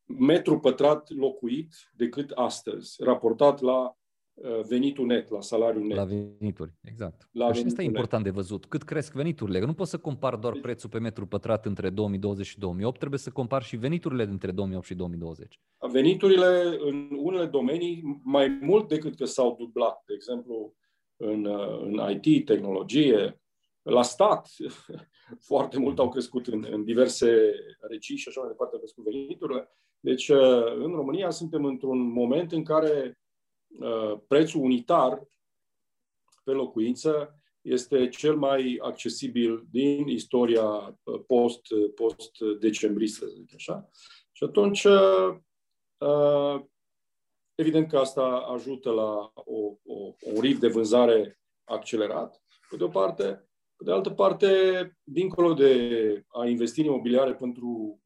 metru pătrat locuit decât astăzi, raportat la uh, venitul net, la salariul net. La venituri, exact. La și asta e important net. De văzut. Cât cresc veniturile? Nu poți să compari doar prețul pe metru pătrat între două mii douăzeci și două mii opt, trebuie să compari și veniturile între două mii opt și două mii douăzeci. Veniturile în unele domenii mai mult decât că s-au dublat, de exemplu în, în I T, tehnologie. La stat, foarte mult au crescut în, în diverse regii și așa mai departe, au crescut veniturile. Deci, în România suntem într-un moment în care uh, prețul unitar pe locuință este cel mai accesibil din istoria post, post-decembristă, să zic așa. Și atunci, uh, evident că asta ajută la o, o, un ritm de vânzare accelerat, pe de-o parte. Pe de altă parte, dincolo de a investi în imobiliare pentru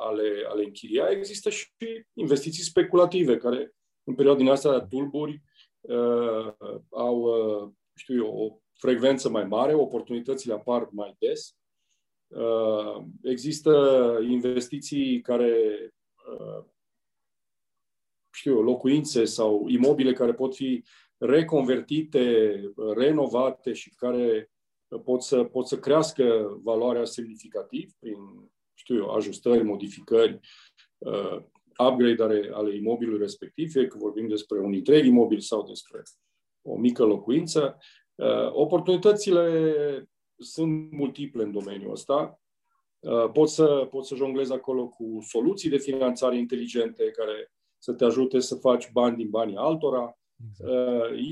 a le, a le închiria, există și investiții speculative, care în perioada din asta tulburi uh, au, uh, știu eu, o frecvență mai mare, oportunitățile apar mai des. Uh, există investiții care, uh, știu eu, locuințe sau imobile care pot fi reconvertite, renovate și care Pot să, pot să crească valoarea semnificativ prin, știu eu, ajustări, modificări, uh, upgrade-are ale imobilului respectiv, fie că vorbim despre un întreg imobil sau despre o mică locuință. Uh, oportunitățile sunt multiple în domeniul ăsta. Uh, pot să, pot să jonglezi acolo cu soluții de finanțare inteligente care să te ajute să faci bani din banii altora.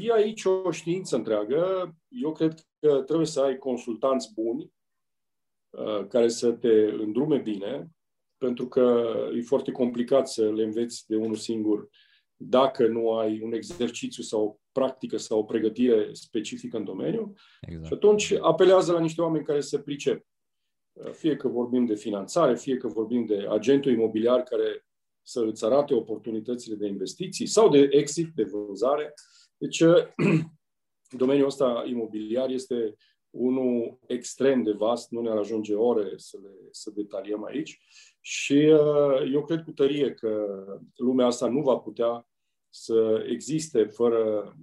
E aici o știință întreagă. Eu cred că trebuie să ai consultanți buni care să te îndrume bine, pentru că e foarte complicat să le înveți de unul singur dacă nu ai un exercițiu sau o practică sau o pregătire specifică în domeniu. Exact. Și atunci apelează la niște oameni care se pricep. Fie că vorbim de finanțare, fie că vorbim de agentul imobiliar care să îți arate oportunitățile de investiții sau de exit, de vânzare. Deci, domeniul ăsta imobiliar este unul extrem de vast, nu ne-ar ajunge ore să, le, să detaliem aici. Și eu cred cu tărie că lumea asta nu va putea să existe fără,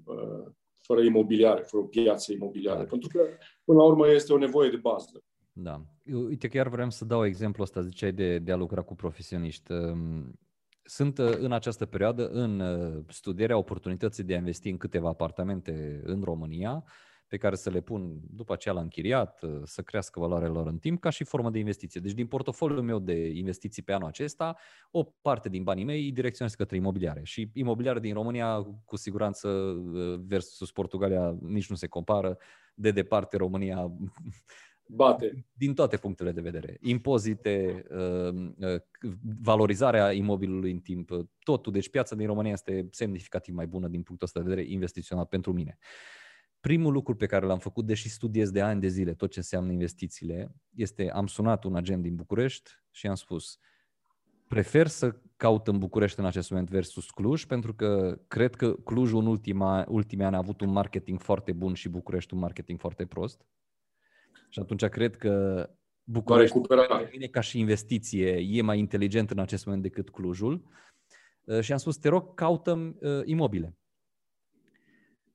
fără imobiliare, fără o piață imobiliară, da. Pentru că, până la urmă, este o nevoie de bază. Da. Uite, chiar vreau să dau exemplu ăsta, ziceai, de, de a lucra cu profesioniști. Sunt în această perioadă în studierea oportunității de a investi în câteva apartamente în România, pe care să le pun după aceea la închiriat, să crească valoarea lor în timp, ca și formă de investiție. Deci din portofoliul meu de investiții pe anul acesta, o parte din banii mei îi direcționez către imobiliare. Și imobiliare din România, cu siguranță, versus Portugalia, nici nu se compară. De departe, România Bate. Din toate punctele de vedere. Impozite, valorizarea imobilului în timp, totul. Deci piața din România este semnificativ mai bună din punctul ăsta de vedere investițional pentru mine. Primul lucru pe care l-am făcut, deși studiez de ani de zile tot ce înseamnă investițiile, este am sunat un agent din București și am spus prefer să caut în București în acest moment versus Cluj, pentru că cred că Clujul în ultima, ultimii ani a avut un marketing foarte bun și București un marketing foarte prost. Și atunci cred că București vine ca și investiție, e mai inteligent în acest moment decât Clujul. Și am spus, te rog, caută-mi imobile.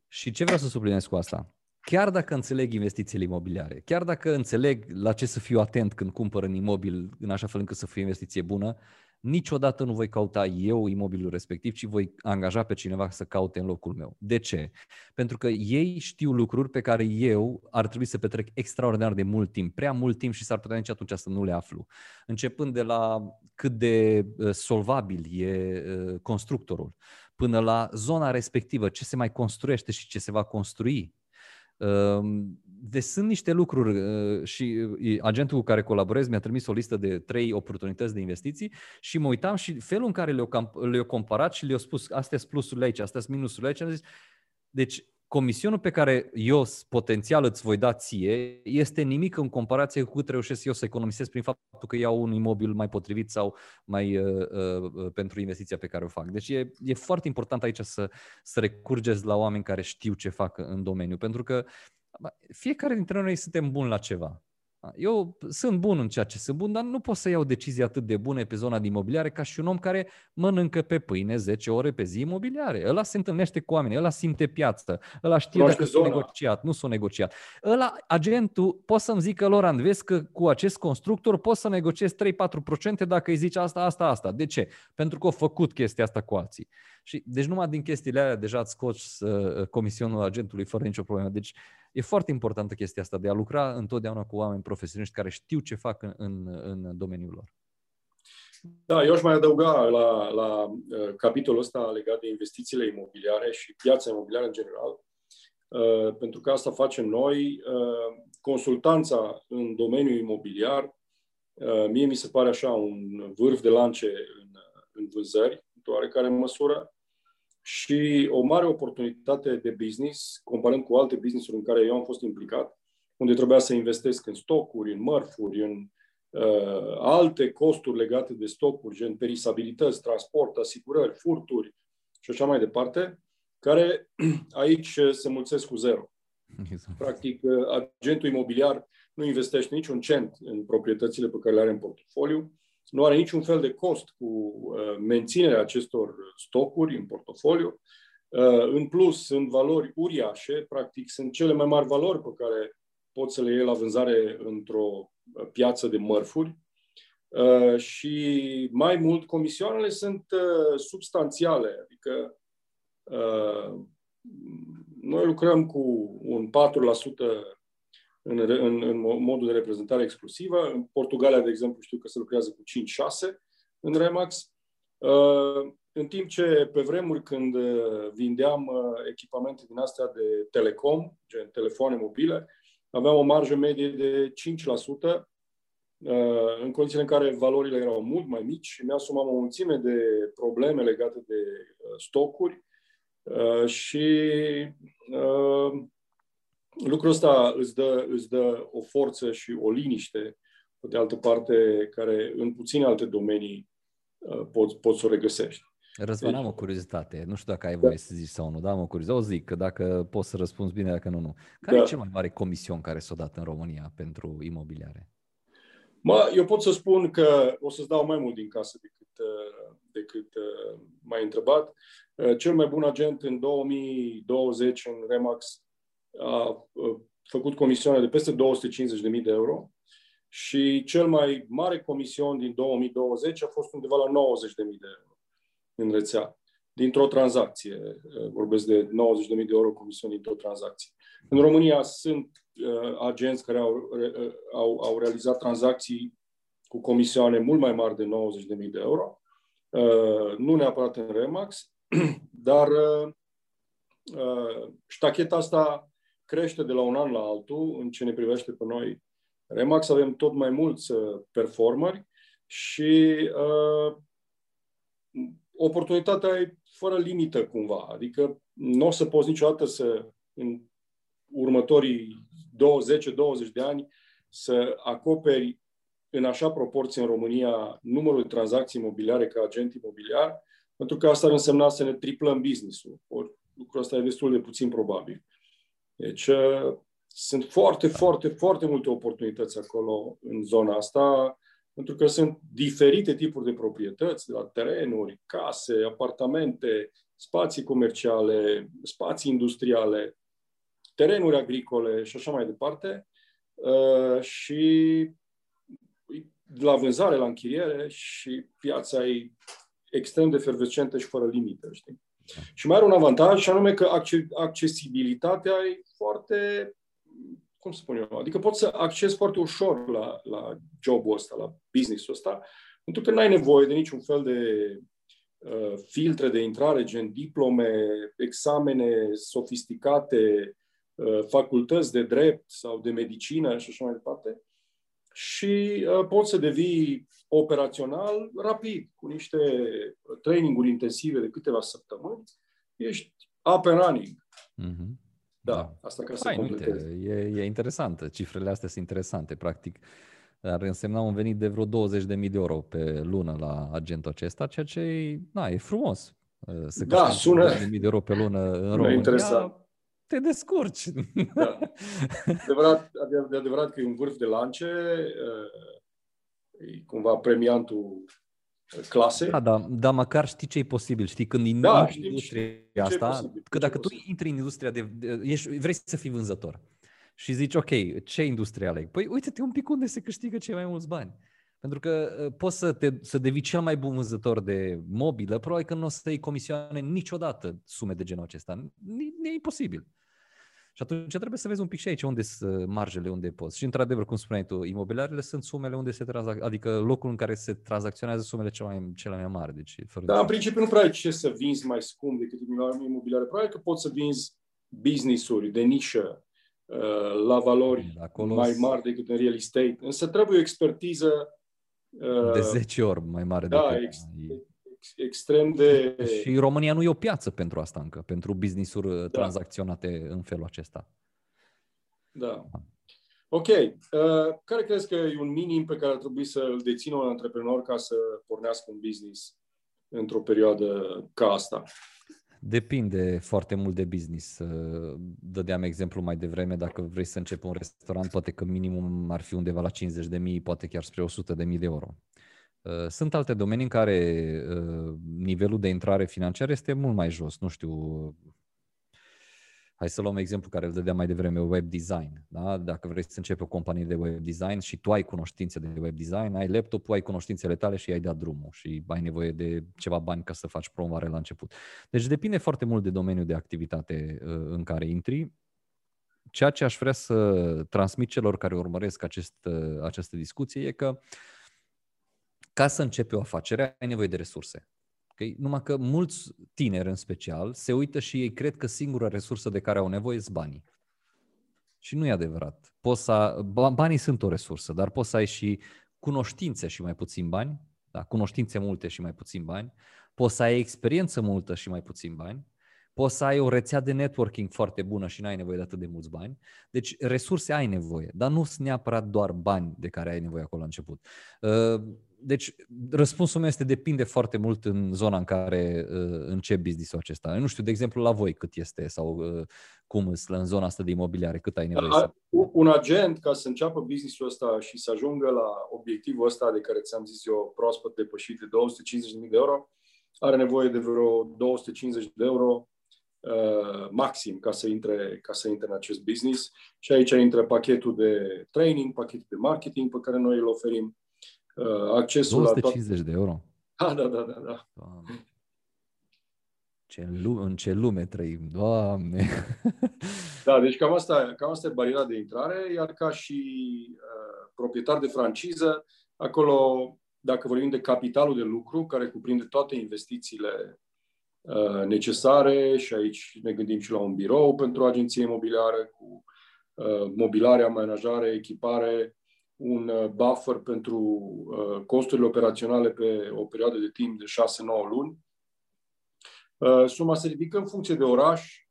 Și ce vreau să subliniez cu asta? Chiar dacă înțeleg investițiile imobiliare, chiar dacă înțeleg la ce să fiu atent când cumpăr un imobil, în așa fel încât să fie investiție bună, niciodată nu voi căuta eu imobilul respectiv, ci voi angaja pe cineva să caute în locul meu. De ce? Pentru că ei știu lucruri pe care eu ar trebui să petrec extraordinar de mult timp, prea mult timp și s-ar putea nici atunci să nu le aflu. Începând de la cât de solvabil e constructorul, până la zona respectivă, ce se mai construiește și ce se va construi. Deci sunt niște lucruri și agentul cu care colaborez mi-a trimis o listă de trei oportunități de investiții și mă uitam și felul în care le-au comparat și le-au spus astea sunt plusurile aici, astea sunt minusurile aici. Am zis, deci comisionul pe care eu potențial îți voi da ție este nimic în comparație cu cât reușesc eu să economisesc prin faptul că iau un imobil mai potrivit sau mai uh, uh, pentru investiția pe care o fac. Deci e, e foarte important aici să, să recurgeți la oameni care știu ce fac în domeniu, pentru că fiecare dintre noi suntem buni la ceva. Eu sunt bun în ceea ce sunt bun, dar nu pot să iau decizii atât de bune pe zona de imobiliare ca și un om care mănâncă pe pâine zece ore pe zi imobiliare. Ăla se întâlnește cu oameni, ăla simte piață, ăla știe dacă s-a negociat, nu s-a negociat. Ăla, agentul, poți să-mi zică, Lorand, vezi că cu acest constructor poți să negociezi trei la patru la sută dacă îi zici asta, asta, asta. De ce? Pentru că au făcut chestia asta cu alții. Și, deci numai din chestiile alea deja îți scoți uh, comisionul agentului fără nicio problemă. Deci e foarte importantă chestia asta de a lucra întotdeauna cu oameni profesioniști care știu ce fac în, în, în domeniul lor. Da, eu aș mai adăuga la, la uh, capitolul ăsta legat de investițiile imobiliare și piața imobiliară în general, uh, pentru că asta facem noi. Uh, consultanța în domeniul imobiliar, uh, mie mi se pare așa un vârf de lance în, în vânzări, într-o oarecare măsură. Și o mare oportunitate de business, comparând cu alte business-uri în care eu am fost implicat, unde trebuia să investesc în stocuri, în mărfuri, în uh, alte costuri legate de stocuri, gen perisabilități, transport, asigurări, furturi și așa mai departe, care aici se mulțesc cu zero. Exact. Practic, agentul imobiliar nu investește niciun cent în proprietățile pe care le are în portofoliu, nu are niciun fel de cost cu menținerea acestor stocuri în portofoliu. În plus, sunt valori uriașe, practic sunt cele mai mari valori pe care poți să le iei la vânzare într-o piață de mărfuri. Și mai mult, comisioanele sunt substanțiale. Adică noi lucrăm cu un patru la sută În, în, în modul de reprezentare exclusivă. În Portugalia, de exemplu, știu că se lucrează cu cinci șase în RE/MAX. În timp ce, pe vremuri când vindeam echipamente din astea de telecom, gen telefoane mobile, aveam o marjă medie de cinci la sută, în condițiile în care valorile erau mult mai mici și mi-a asumat o mulțime de probleme legate de stocuri și lucrul ăsta îți dă, îți dă o forță și o liniște, de altă parte, care în puține alte domenii poți, poți să o regăsești. Răzvan, am o curiozitate. Nu știu dacă ai voie da. să zici sau nu, dar am o curiozitate. O zic, că dacă poți să răspunzi bine, dacă nu, nu. Care da. e cel mai mare comision care s-a dat în România pentru imobiliare? Mă, eu pot să spun că o să-ți dau mai mult din casă decât, decât m-ai întrebat. Cel mai bun agent în două mii douăzeci în RE/MAX a făcut comisioane de peste două sute cincizeci de mii de euro și cel mai mare comision din două mii douăzeci a fost undeva la nouăzeci de mii de euro în rețea, dintr-o tranzacție. Vorbesc de nouăzeci de mii de euro comision dintr-o tranzacție. În România sunt uh, agenți care au, uh, au, au realizat tranzacții cu comisioane mult mai mari de nouăzeci de mii de euro, uh, nu neapărat în RE/MAX, dar uh, uh, ștacheta asta crește de la un an la altul în ce ne privește pe noi RE/MAX avem tot mai mulți performeri și uh, oportunitatea e fără limită cumva. Adică nu o să poți niciodată să, în următorii douăzeci douăzeci de ani, să acoperi în așa proporție în România numărul de tranzacții imobiliare ca agent imobiliar, pentru că asta ar însemna să ne triplăm business-ul. Or, lucrul ăsta e destul de puțin probabil. Deci uh, sunt foarte, foarte, foarte multe oportunități acolo în zona asta, pentru că sunt diferite tipuri de proprietăți, de la terenuri, case, apartamente, spații comerciale, spații industriale, terenuri agricole și așa mai departe. Uh, și la vânzare, la închiriere, și piața e extrem de efervescentă și fără limită, știi? Și mai are un avantaj, și anume că accesibilitatea e foarte, cum să spun eu, adică poți să accesi foarte ușor la, la job-ul ăsta, la business-ul ăsta, pentru că n-ai nevoie de niciun fel de uh, filtre de intrare, gen diplome, examene sofisticate, uh, facultăți de drept sau de medicină și așa mai departe. Și uh, poți să devii operațional rapid, cu niște traininguri intensive de câteva săptămâni, ești up and running. Mm-hmm. Da, da, asta ca să completeze. E, e interesantă, cifrele astea sunt interesante, practic. Ar însemna un venit de vreo douăzeci de mii de euro pe lună la agentul acesta, ceea ce e, na, e frumos. Să da, sună. douăzeci de mii de euro pe lună în România. Interesant. Te descurci. Da. De adevărat, de adevărat că e un vârf de lance, e cumva premiantul clasei. Da, dar da, măcar știi ce e posibil. Știi, când da, intri în industria asta, posibil, că dacă tu intri în industria de, de ești, vrei să fii vânzător și zici, ok, ce industrie aleg? Păi uite-te un pic unde se câștigă cei mai mulți bani. Pentru că poți să, te, să devii cel mai bun vânzător de mobilă, probabil că nu o să-i comisioane niciodată sume de genul acesta. E imposibil. Și atunci trebuie să vezi un pic și aici unde sunt marjele, unde poți. Și într-adevăr, cum spuneai tu, imobiliarele sunt sumele unde se transac- adică locul în care se tranzacționează sumele cele mai, cele mai mari. Deci, fără da, în principiu nu prea ai ce să vinzi mai scump decât imobiliare. Probabil că poți să vinzi business-uri de nișă la valori acolo mai mari decât în real estate. Însă trebuie o expertiză de zece ori mai mare da, decât ex, ex, extrem de... Și România nu e o piață pentru asta încă, pentru business-uri da. Tranzacționate în felul acesta. Da. Ok. Uh, care crezi că e un minim pe care ar trebui să-l dețină un antreprenor ca să pornească un business într-o perioadă ca asta? Depinde foarte mult de business. Dădeam exemplu mai devreme, dacă vrei să începi un restaurant, poate că minimum ar fi undeva la cincizeci de mii, poate chiar spre o sută de mii de euro. Sunt alte domenii în care nivelul de intrare financiară este mult mai jos. Nu știu, hai să luăm exemplu care îl dădeam mai devreme, web design. Da? Dacă vrei să începi o companie de web design și tu ai cunoștințe de web design, ai laptopul, ai cunoștințele tale și ai dat drumul și ai nevoie de ceva bani ca să faci promovare la început. Deci depinde foarte mult de domeniul de activitate în care intri. Ceea ce aș vrea să transmit celor care urmăresc acest, această discuție e că ca să începi o afacere ai nevoie de resurse. Okay? Numai că mulți tineri în special se uită și ei cred că singura resursă de care au nevoie sunt banii. Și nu e adevărat. Poți să, banii sunt o resursă, dar poți să ai și cunoștințe și mai puțin bani, da, cunoștințe multe și mai puțin bani, poți să ai experiență multă și mai puțin bani, poți să ai o rețea de networking foarte bună și nu ai nevoie de atât de mulți bani. Deci resurse ai nevoie, dar nu sunt neapărat doar bani de care ai nevoie acolo la început. Deci răspunsul meu este depinde foarte mult în zona în care începi business-ul acesta. Nu știu, de exemplu, la voi cât este sau cum în zona asta de imobiliare, cât ai nevoie să... Un agent ca să înceapă business-ul ăsta și să ajungă la obiectivul ăsta de care ți-am zis eu, proaspăt depășit de două sute cincizeci de mii de euro, are nevoie de vreo două sute cincizeci de euro Uh, maxim ca să, intre, ca să intre în acest business. Și aici intră pachetul de training, pachetul de marketing pe care noi îl oferim. Uh, accesul două sute cincizeci la to- de euro? Ah, da, da, da. da. Ce lume, în ce lume trăim, Doamne! Da, deci cam asta, cam asta e bariera de intrare, iar ca și uh, proprietar de franciză, acolo, dacă vorbim de capitalul de lucru, care cuprinde toate investițiile necesare, și aici ne gândim și la un birou pentru agenție imobiliară cu mobilare, amenajare, echipare, un buffer pentru costurile operaționale pe o perioadă de timp de șase-nouă luni. Suma se ridică în funcție de oraș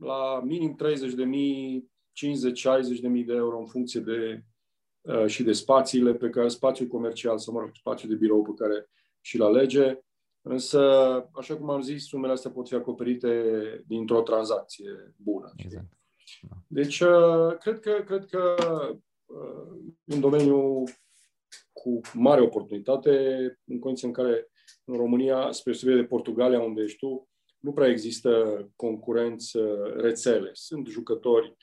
la minim treizeci de mii, cincizeci, șaizeci de mii de euro în funcție de și de spațiile pe care, spațiul comercial sau, mă rog, spațiul de birou pe care și-l alege. Însă, așa cum am zis, sumele astea pot fi acoperite dintr-o tranzacție bună. Exact. Deci, cred că, cred că un domeniu cu mare oportunitate, în condiții în care în România, spre deosebire de Portugalia, unde ești tu, nu prea există concurență, rețele. Sunt jucători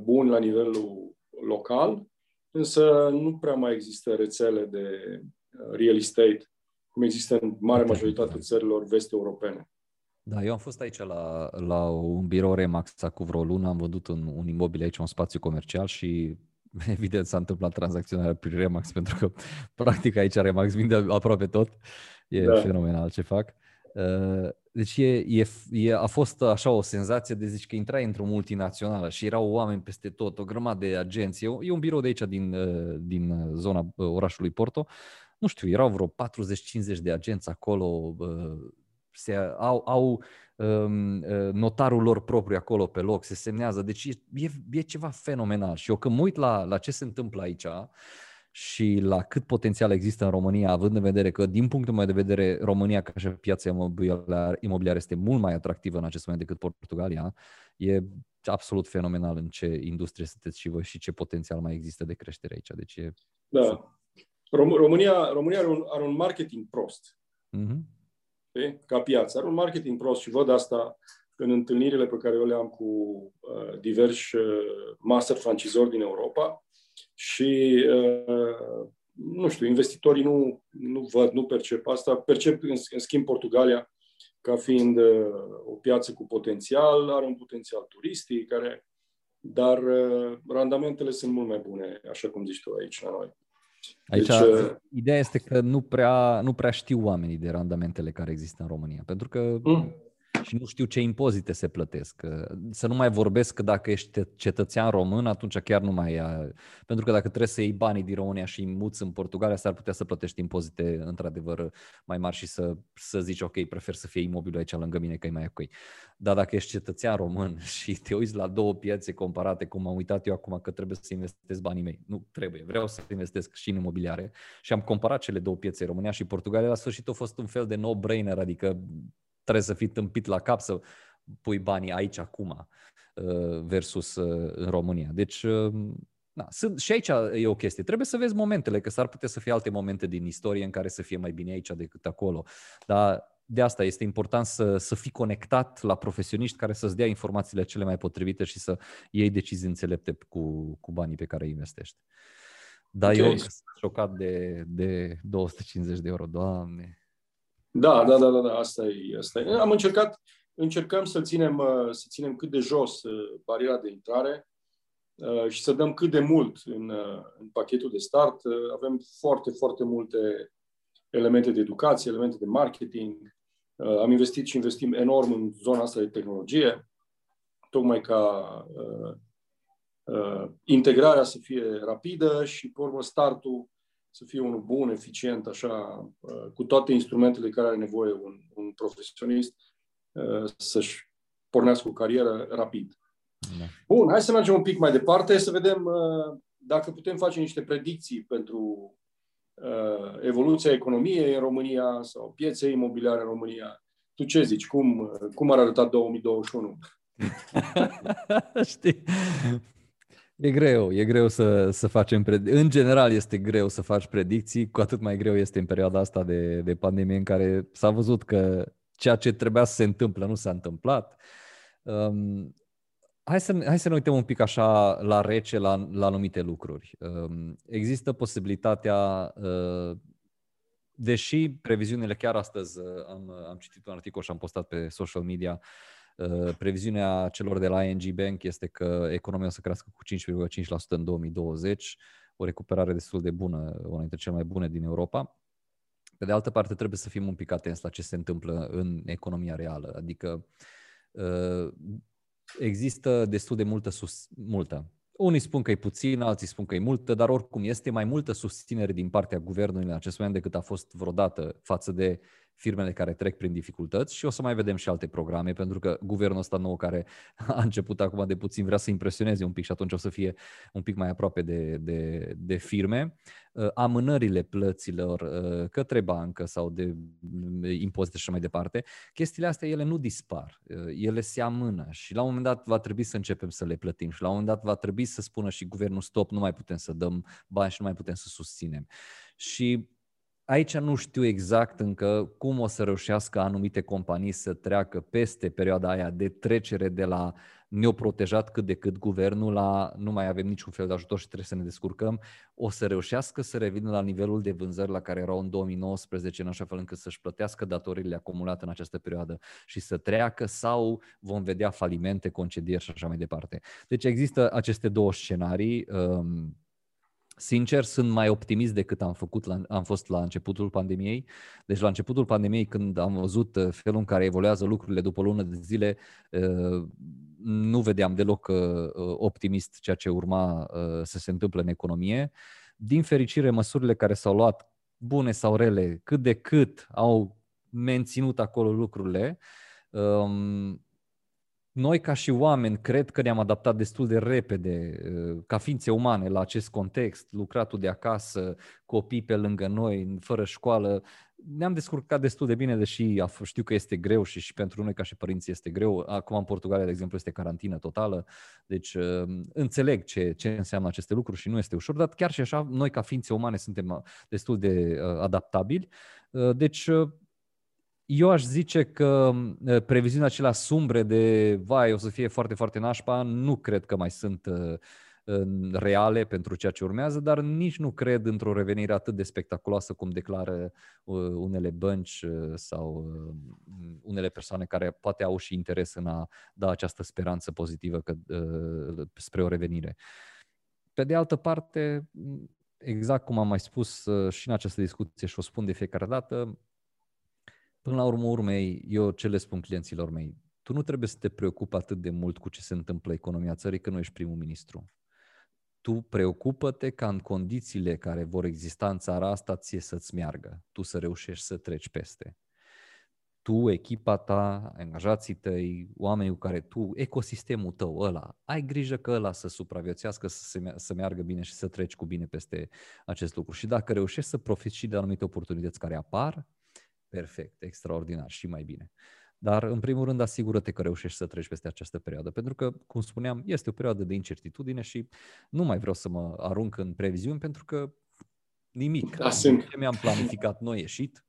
buni la nivelul local, însă nu prea mai există rețele de real estate, cum există în mare majoritate țărilor vest-europene. Da, eu am fost aici la, la un birou RE/MAX acum vreo lună, am văzut un, un imobil aici, un spațiu comercial și evident s-a întâmplat tranzacționarea prin RE/MAX, pentru că practic aici RE/MAX vinde aproape tot. E da. Fenomenal ce fac. Deci e, e, e, a fost așa o senzație de zici că intrai într-o multinațională și erau oameni peste tot, o grămadă de agenții. E un birou de aici din, din zona orașului Porto. Nu știu, erau vreo patruzeci-cincizeci de agenți acolo, se, au, au notarul lor propriu acolo pe loc, se semnează. Deci e, e ceva fenomenal și eu când mă uit la, la ce se întâmplă aici și la cât potențial există în România, având în vedere că, din punctul meu de vedere, România ca și piața imobiliară este mult mai atractivă în acest moment decât Portugalia, e absolut fenomenal în ce industrie sunteți și voi și ce potențial mai există de creștere aici. Deci e... Da. România, România are, un, are un marketing prost, uh-huh. ca piață. Are un marketing prost și văd asta în întâlnirile pe care eu le am cu uh, diversi uh, master francizori din Europa și, uh, nu știu, investitorii nu, nu văd, nu percep asta. Percep, în, în schimb, Portugalia ca fiind uh, o piață cu potențial, are un potențial turistic, care, dar uh, randamentele sunt mult mai bune, așa cum zici tu aici la noi. Aici, deci, ideea este că nu prea, nu prea știu oamenii de randamentele care există în România, pentru că mm. și nu știu ce impozite se plătesc. Să nu mai vorbesc că dacă ești cetățean român, atunci chiar nu mai ia, pentru că dacă trebuie să iei banii din România și îi muți în Portugalia, s-ar putea să plătești impozite într-adevăr mai mari și să, să zici, ok, prefer să fie imobilul aici lângă mine că e mai ok. Dar dacă ești cetățean român și te uiți la două piețe comparate, cum am uitat eu acum că trebuie să investesc banii mei, nu trebuie, vreau să investesc și în imobiliare și am comparat cele două piețe, România și Portugalia, la sfârșit a fost un fel de no-brainer, adică trebuie să fii tâmpit la cap să pui banii aici acum versus în România. Deci, na, sunt, și aici e o chestie. Trebuie să vezi momentele, că s-ar putea să fie alte momente din istorie în care să fie mai bine aici decât acolo. Dar de asta este important să, să fii conectat la profesioniști care să-ți dea informațiile cele mai potrivite și să iei decizii înțelepte cu, cu banii pe care îi investești. Dar okay. Eu sunt șocat de, de două sute cincizeci de euro, Doamne! Da, da, da, da, da, asta e, asta e. Am încercat, încercăm să ținem, să ținem cât de jos bariera de intrare și să dăm cât de mult în, în pachetul de start. Avem foarte, foarte multe elemente de educație, elemente de marketing. Am investit și investim enorm în zona asta de tehnologie, tocmai ca uh, uh, integrarea să fie rapidă și, pe urmă, startul să fie unul bun, eficient, așa, cu toate instrumentele care are nevoie un, un profesionist să-și pornească o carieră rapid. Bun, hai să mergem un pic mai departe, să vedem dacă putem face niște predicții pentru evoluția economiei în România sau pieței imobiliare în România. Tu ce zici? Cum, cum ar arăta două mii douăzeci și unu? Știi... E greu, e greu să, să facem predicții. În general este greu să faci predicții, cu atât mai greu este în perioada asta de, de pandemie în care s-a văzut că ceea ce trebuia să se întâmple nu s-a întâmplat. Um, hai, să, hai să ne uităm un pic așa la rece, la, la anumite lucruri. Um, există posibilitatea, uh, deși previziunile, chiar astăzi am, am citit un articol și am postat pe social media, previziunea celor de la I N G Bank este că economia o să crească cu cinci virgulă cinci la sută în două mii douăzeci, o recuperare destul de bună, una dintre cele mai bune din Europa. Pe de altă parte, trebuie să fim un pic atenți la ce se întâmplă în economia reală, adică există destul de multă, sus, multă Unii spun că e puțin, alții spun că e multă, dar oricum este mai multă susținere din partea guvernului în acest moment decât a fost vreodată față de firmele care trec prin dificultăți și o să mai vedem și alte programe, pentru că guvernul ăsta nou care a început acum de puțin vrea să impresioneze un pic și atunci o să fie un pic mai aproape de, de, de firme. Amânările plăților către bancă sau de impozite și mai departe, chestiile astea ele nu dispar, ele se amână și la un moment dat va trebui să începem să le plătim și la un moment dat va trebui să spună și guvernul stop, nu mai putem să dăm bani și nu mai putem să susținem. Și aici nu știu exact încă cum o să reușească anumite companii să treacă peste perioada aia de trecere de la ne-o protejat cât de cât guvernul la nu mai avem niciun fel de ajutor și trebuie să ne descurcăm. O să reușească să revină la nivelul de vânzări la care erau în două mii nouăsprezece, în așa fel încât să-și plătească datoriile acumulate în această perioadă și să treacă, sau vom vedea falimente, concedieri și așa mai departe. Deci există aceste două scenarii. Sincer, sunt mai optimist decât am, făcut la, am fost la începutul pandemiei. Deci la începutul pandemiei, când am văzut felul în care evoluează lucrurile după o lună de zile, nu vedeam deloc optimist ceea ce urma să se întâmple în economie. Din fericire, măsurile care s-au luat, bune sau rele, cât de cât au menținut acolo lucrurile. Noi, ca și oameni, cred că ne-am adaptat destul de repede, ca ființe umane, la acest context, lucratul de acasă, copii pe lângă noi, fără școală. Ne-am descurcat destul de bine, deși știu că este greu și, și pentru noi, ca și părinți, este greu. Acum în Portugalia, de exemplu, este carantină totală, deci înțeleg ce, ce înseamnă aceste lucruri și nu este ușor, dar chiar și așa, noi, ca ființe umane, suntem destul de adaptabili. Deci, eu aș zice că previziunea acelea sumbre de vai, o să fie foarte, foarte nașpa, nu cred că mai sunt reale pentru ceea ce urmează, dar nici nu cred într-o revenire atât de spectaculoasă cum declară unele bănci sau unele persoane care poate au și interes în a da această speranță pozitivă că, spre o revenire. Pe de altă parte, exact cum am mai spus și în această discuție și o spun de fiecare dată, până la urmă urmei, eu ce le spun clienților mei? Tu nu trebuie să te preocupi atât de mult cu ce se întâmplă economia țării, că nu ești primul ministru. Tu preocupă-te ca în condițiile care vor exista în țara asta ție să-ți meargă, tu să reușești să treci peste. Tu, echipa ta, angajații tăi, oamenii cu care tu, ecosistemul tău ăla, ai grijă că ăla să supraviețuiască, să, se, să meargă bine și să treci cu bine peste acest lucru. Și dacă reușești să profiți și de anumite oportunități care apar, perfect, extraordinar și mai bine. Dar, în primul rând, asigură-te că reușești să treci peste această perioadă, pentru că, cum spuneam, este o perioadă de incertitudine și nu mai vreau să mă arunc în previziuni, pentru că nimic. Da, ce mi-am planificat noi ieșit,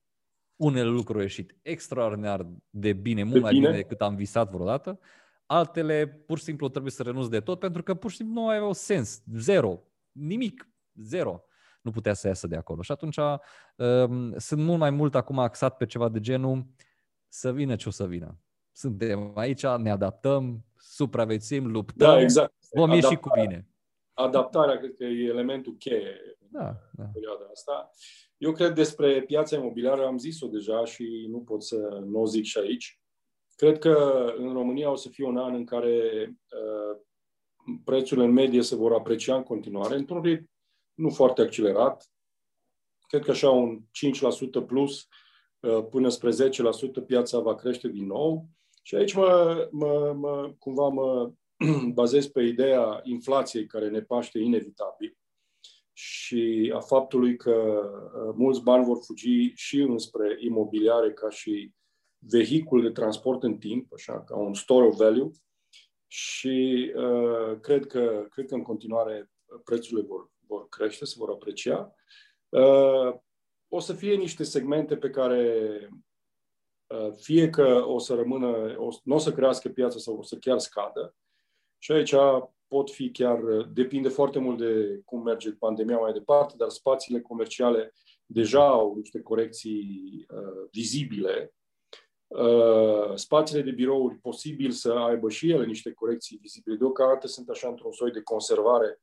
unele lucruri ieșit extraordinar de bine, mult de mai bine. bine decât am visat vreodată, altele pur și simplu trebuie să renunț de tot, pentru că pur și simplu nu aveau sens, zero, nimic, zero. Nu putea să iasă de acolo. Și atunci um, sunt mult mai mult acum axat pe ceva de genul să vină ce o să vină. Suntem aici, ne adaptăm, supraviețuim, luptăm, da, exact. Vom adaptarea, ieși cu bine. Adaptarea, cred că e elementul cheie da, în da. perioada asta. Eu cred despre piața imobiliară, am zis-o deja și nu pot să nu o zic și aici. Cred că în România o să fie un an în care uh, prețurile în medie se vor aprecia în continuare, într-un ritm nu foarte accelerat, cred că așa un cinci la sută plus până spre zece la sută piața va crește din nou. Și aici mă, mă, mă, cumva mă bazez pe ideea inflației care ne paște inevitabil și a faptului că mulți bani vor fugi și înspre imobiliare ca și vehicul de transport în timp, așa, ca un store of value și uh, cred, că, cred că în continuare prețurile vor vor crește, se vor aprecia. O să fie niște segmente pe care fie că o să rămână, nu o să crească piața sau o să chiar scadă. Și aici pot fi chiar, depinde foarte mult de cum merge pandemia mai departe, dar spațiile comerciale deja au niște corecții vizibile. Spațiile de birouri posibil să aibă și ele niște corecții vizibile. Deocamdată sunt așa într-un soi de conservare,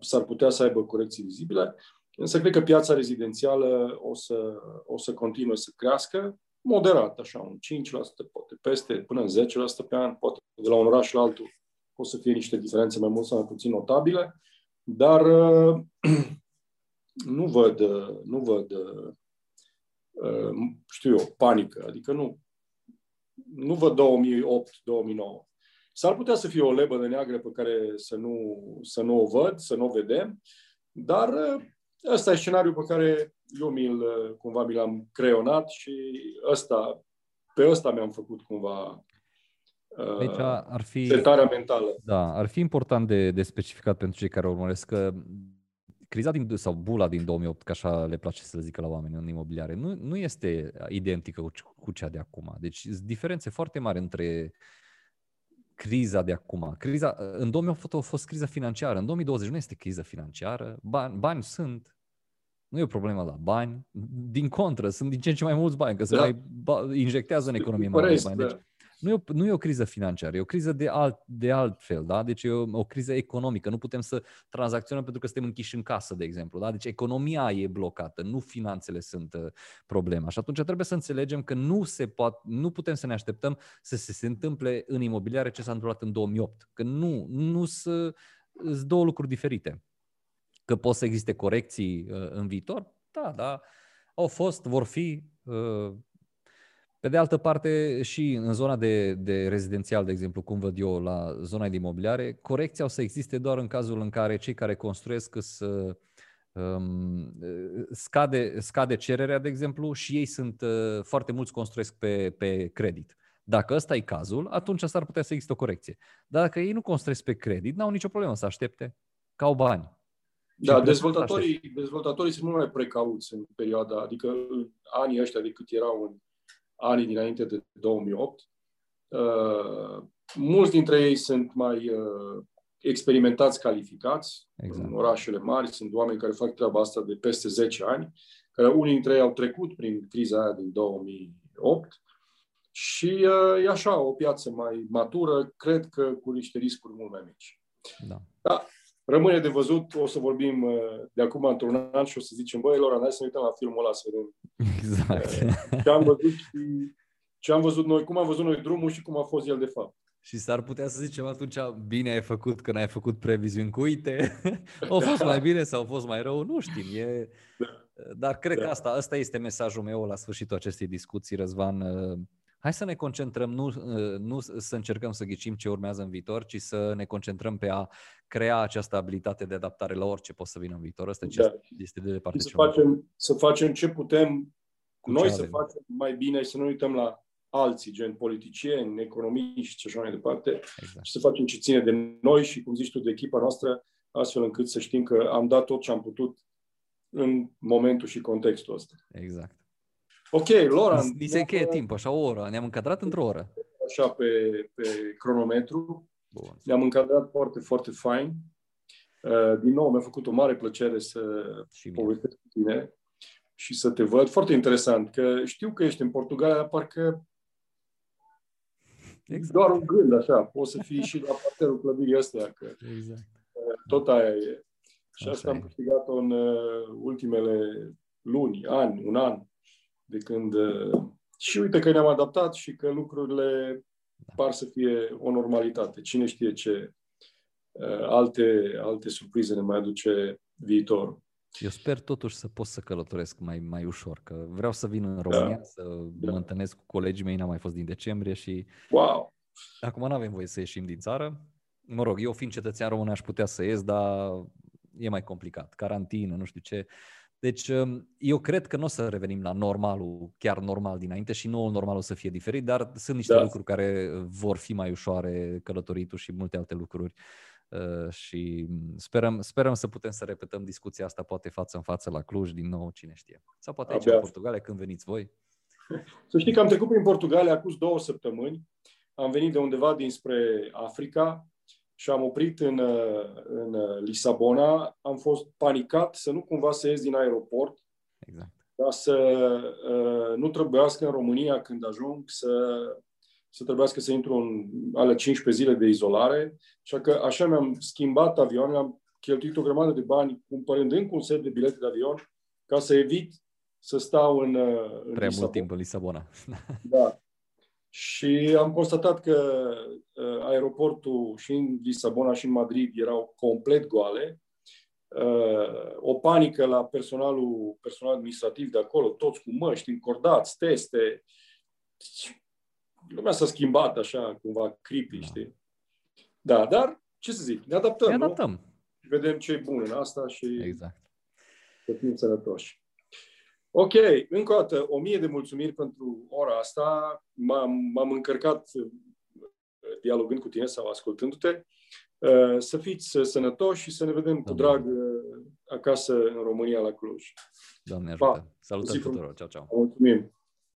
s-ar putea să aibă corecții vizibile, însă cred că piața rezidențială o să, o să continue să crească moderat, așa, un cinci la sută, poate peste, până în zece la sută pe an, poate de la un oraș la altul o să fie niște diferențe mai mult sau mai puțin notabile, dar uh, nu văd, nu văd uh, știu eu, panică. Adică nu, nu văd două mii opt două mii nouă. S-ar putea să fie o lebădă neagră pe care să nu, să nu o văd, să nu o vedem, dar uh, ăsta e scenariul pe care eu mi-l, cumva mi l-am creionat și ăsta, pe ăsta mi-am făcut cumva deci ar fi, setarea mentală. Da, ar fi important de, de specificat pentru cei care urmăresc că criza din, sau bula din două mii opt, că așa le place să le zică la oameni în imobiliare, nu, nu este identică cu cea de acum. Deci sunt diferențe foarte mari între criza de acum. Criza, în două mii opt a fost criza financiară, în două mii douăzeci nu este criza financiară, bani, bani sunt. Nu e o problemă la bani. Din contră, sunt din ce în ce mai mulți bani, că se da. mai injectează în economie mai mulți bani. Deci, nu, e o, nu e o criză financiară, e o criză de, alt, de altfel. Da? Deci e o, o criză economică. Nu putem să tranzacționăm pentru că suntem închiși în casă, de exemplu. Da? Deci economia e blocată, nu finanțele sunt problema. Și atunci trebuie să înțelegem că nu, se poate, nu putem să ne așteptăm să se, se întâmple în imobiliare ce s-a întâmplat în două mii opt. Că nu, nu sunt două lucruri diferite. Că pot să existe corecții uh, în viitor? Da, da. Au fost, vor fi. Uh, pe de altă parte, și în zona de, de rezidențial, de exemplu, cum văd eu la zona de imobiliare, corecții au să existe doar în cazul în care cei care construiesc să um, scade, scade cererea, de exemplu, și ei sunt, uh, foarte mulți construiesc pe, pe credit. Dacă ăsta e cazul, atunci s-ar putea să existe o corecție. Dar dacă ei nu construiesc pe credit, n-au nicio problemă să aștepte, că au bani. Da, dezvoltatorii, dezvoltatorii sunt mult mai precauți în perioada, adică în anii ăștia decât erau în anii dinainte de două mii opt. Uh, mulți dintre ei sunt mai uh, experimentați, calificați. Exact. În orașele mari sunt oameni care fac treaba asta de peste zece ani, care unii dintre ei au trecut prin criza aia din două mii opt și uh, e așa, o piață mai matură, cred că cu niște riscuri mult mai mici. Da. Da. Rămâne de văzut, o să vorbim de acum într-un an și o să zicem, băi, Lorand, hai să ne uităm la filmul ăla, să vedem exact. ce, am văzut și ce am văzut noi, cum am văzut noi drumul și cum a fost el de fapt. Și s-ar putea să zicem atunci, bine ai făcut că n-ai făcut previziuni cu uite, au fost mai bine sau au fost mai rău, nu știm. E... Dar cred da. că asta, asta este mesajul meu la sfârșitul acestei discuții, Răzvan. Hai să ne concentrăm, nu, nu să încercăm să ghicim ce urmează în viitor, ci să ne concentrăm pe a crea această abilitate de adaptare la orice poate să vină în viitor. Asta da. este de departe. Să facem, să facem ce putem cu noi, să facem mai bine și să nu uităm la alții, gen politicieni, economiști și așa mai departe, exact. și să facem ce ține de noi și, cum zici tu, de echipa noastră, astfel încât să știm că am dat tot ce am putut în momentul și contextul ăsta. Exact. Ok, Lorand. Ni se încheie timp, așa o oră. Ne-am încadrat într-o oră. Așa pe, pe cronometru. Bun. Ne-am încadrat foarte, foarte fain. Uh, din nou, mi-a făcut o mare plăcere să povestesc cu tine și să te văd. Foarte interesant, că știu că ești în Portugalia, parcă exact. doar un gând, așa. Poți să fii și la parterul clădirii astea, că exact. uh, tot aia e. Și asta am câștigat-o în uh, ultimele luni, ani, un an. De când și uite că ne-am adaptat și că lucrurile par să fie o normalitate. Cine știe ce alte, alte surprize ne mai aduce viitorul. Eu sper totuși să pot să călătoresc mai, mai ușor, că vreau să vin în România, da. să da. mă întâlnesc cu colegii mei, n-am mai fost din decembrie și wow. acum nu avem voie să ieșim din țară. Mă rog, eu fiind cetățean român aș putea să ies, dar e mai complicat. Carantină, nu știu ce... Deci eu cred că nu o să revenim la normalul, chiar normal dinainte și noul normal o să fie diferit, dar sunt niște da. lucruri care vor fi mai ușoare, călătoritul și multe alte lucruri uh, și sperăm, sperăm să putem să repetăm discuția asta poate față în față la Cluj din nou, cine știe. Sau poate aici Abia. în Portugalia când veniți voi. Să știi că am trecut prin Portugalia acum două săptămâni, am venit de undeva dinspre Africa și am oprit în, în Lisabona, am fost panicat să nu cumva să ies din aeroport, exact. dar să uh, nu trebuiască în România când ajung să, să trebuiască să intru în alea cincisprezece zile de izolare. Așa că așa mi-am schimbat avionul, am cheltuit o grămadă de bani cumpărând încă un set de bilete de avion ca să evit să stau în, în Lisabona. Prea mult timp în Lisabona. Da. Și am constatat că uh, aeroportul și în Lisabona și în Madrid erau complet goale. Uh, o panică la personalul personal administrativ de acolo, toți cu măști, încordați, teste. Lumea s-a schimbat așa, cumva, creepy, da. Știi? Da, dar, ce să zic, ne adaptăm, ne adaptăm. Nu? Și vedem ce e bun în asta și exact. Să fim sănătoși. Ok, încă o dată, o mie de mulțumiri pentru ora asta. M-am, m-am încărcat dialogând cu tine sau ascultându-te. Să fiți sănătoși și să ne vedem Doamne. Cu drag acasă în România, la Cluj. Doamne ajută! Salutări tuturor! Ceau, ceau! Mulțumim!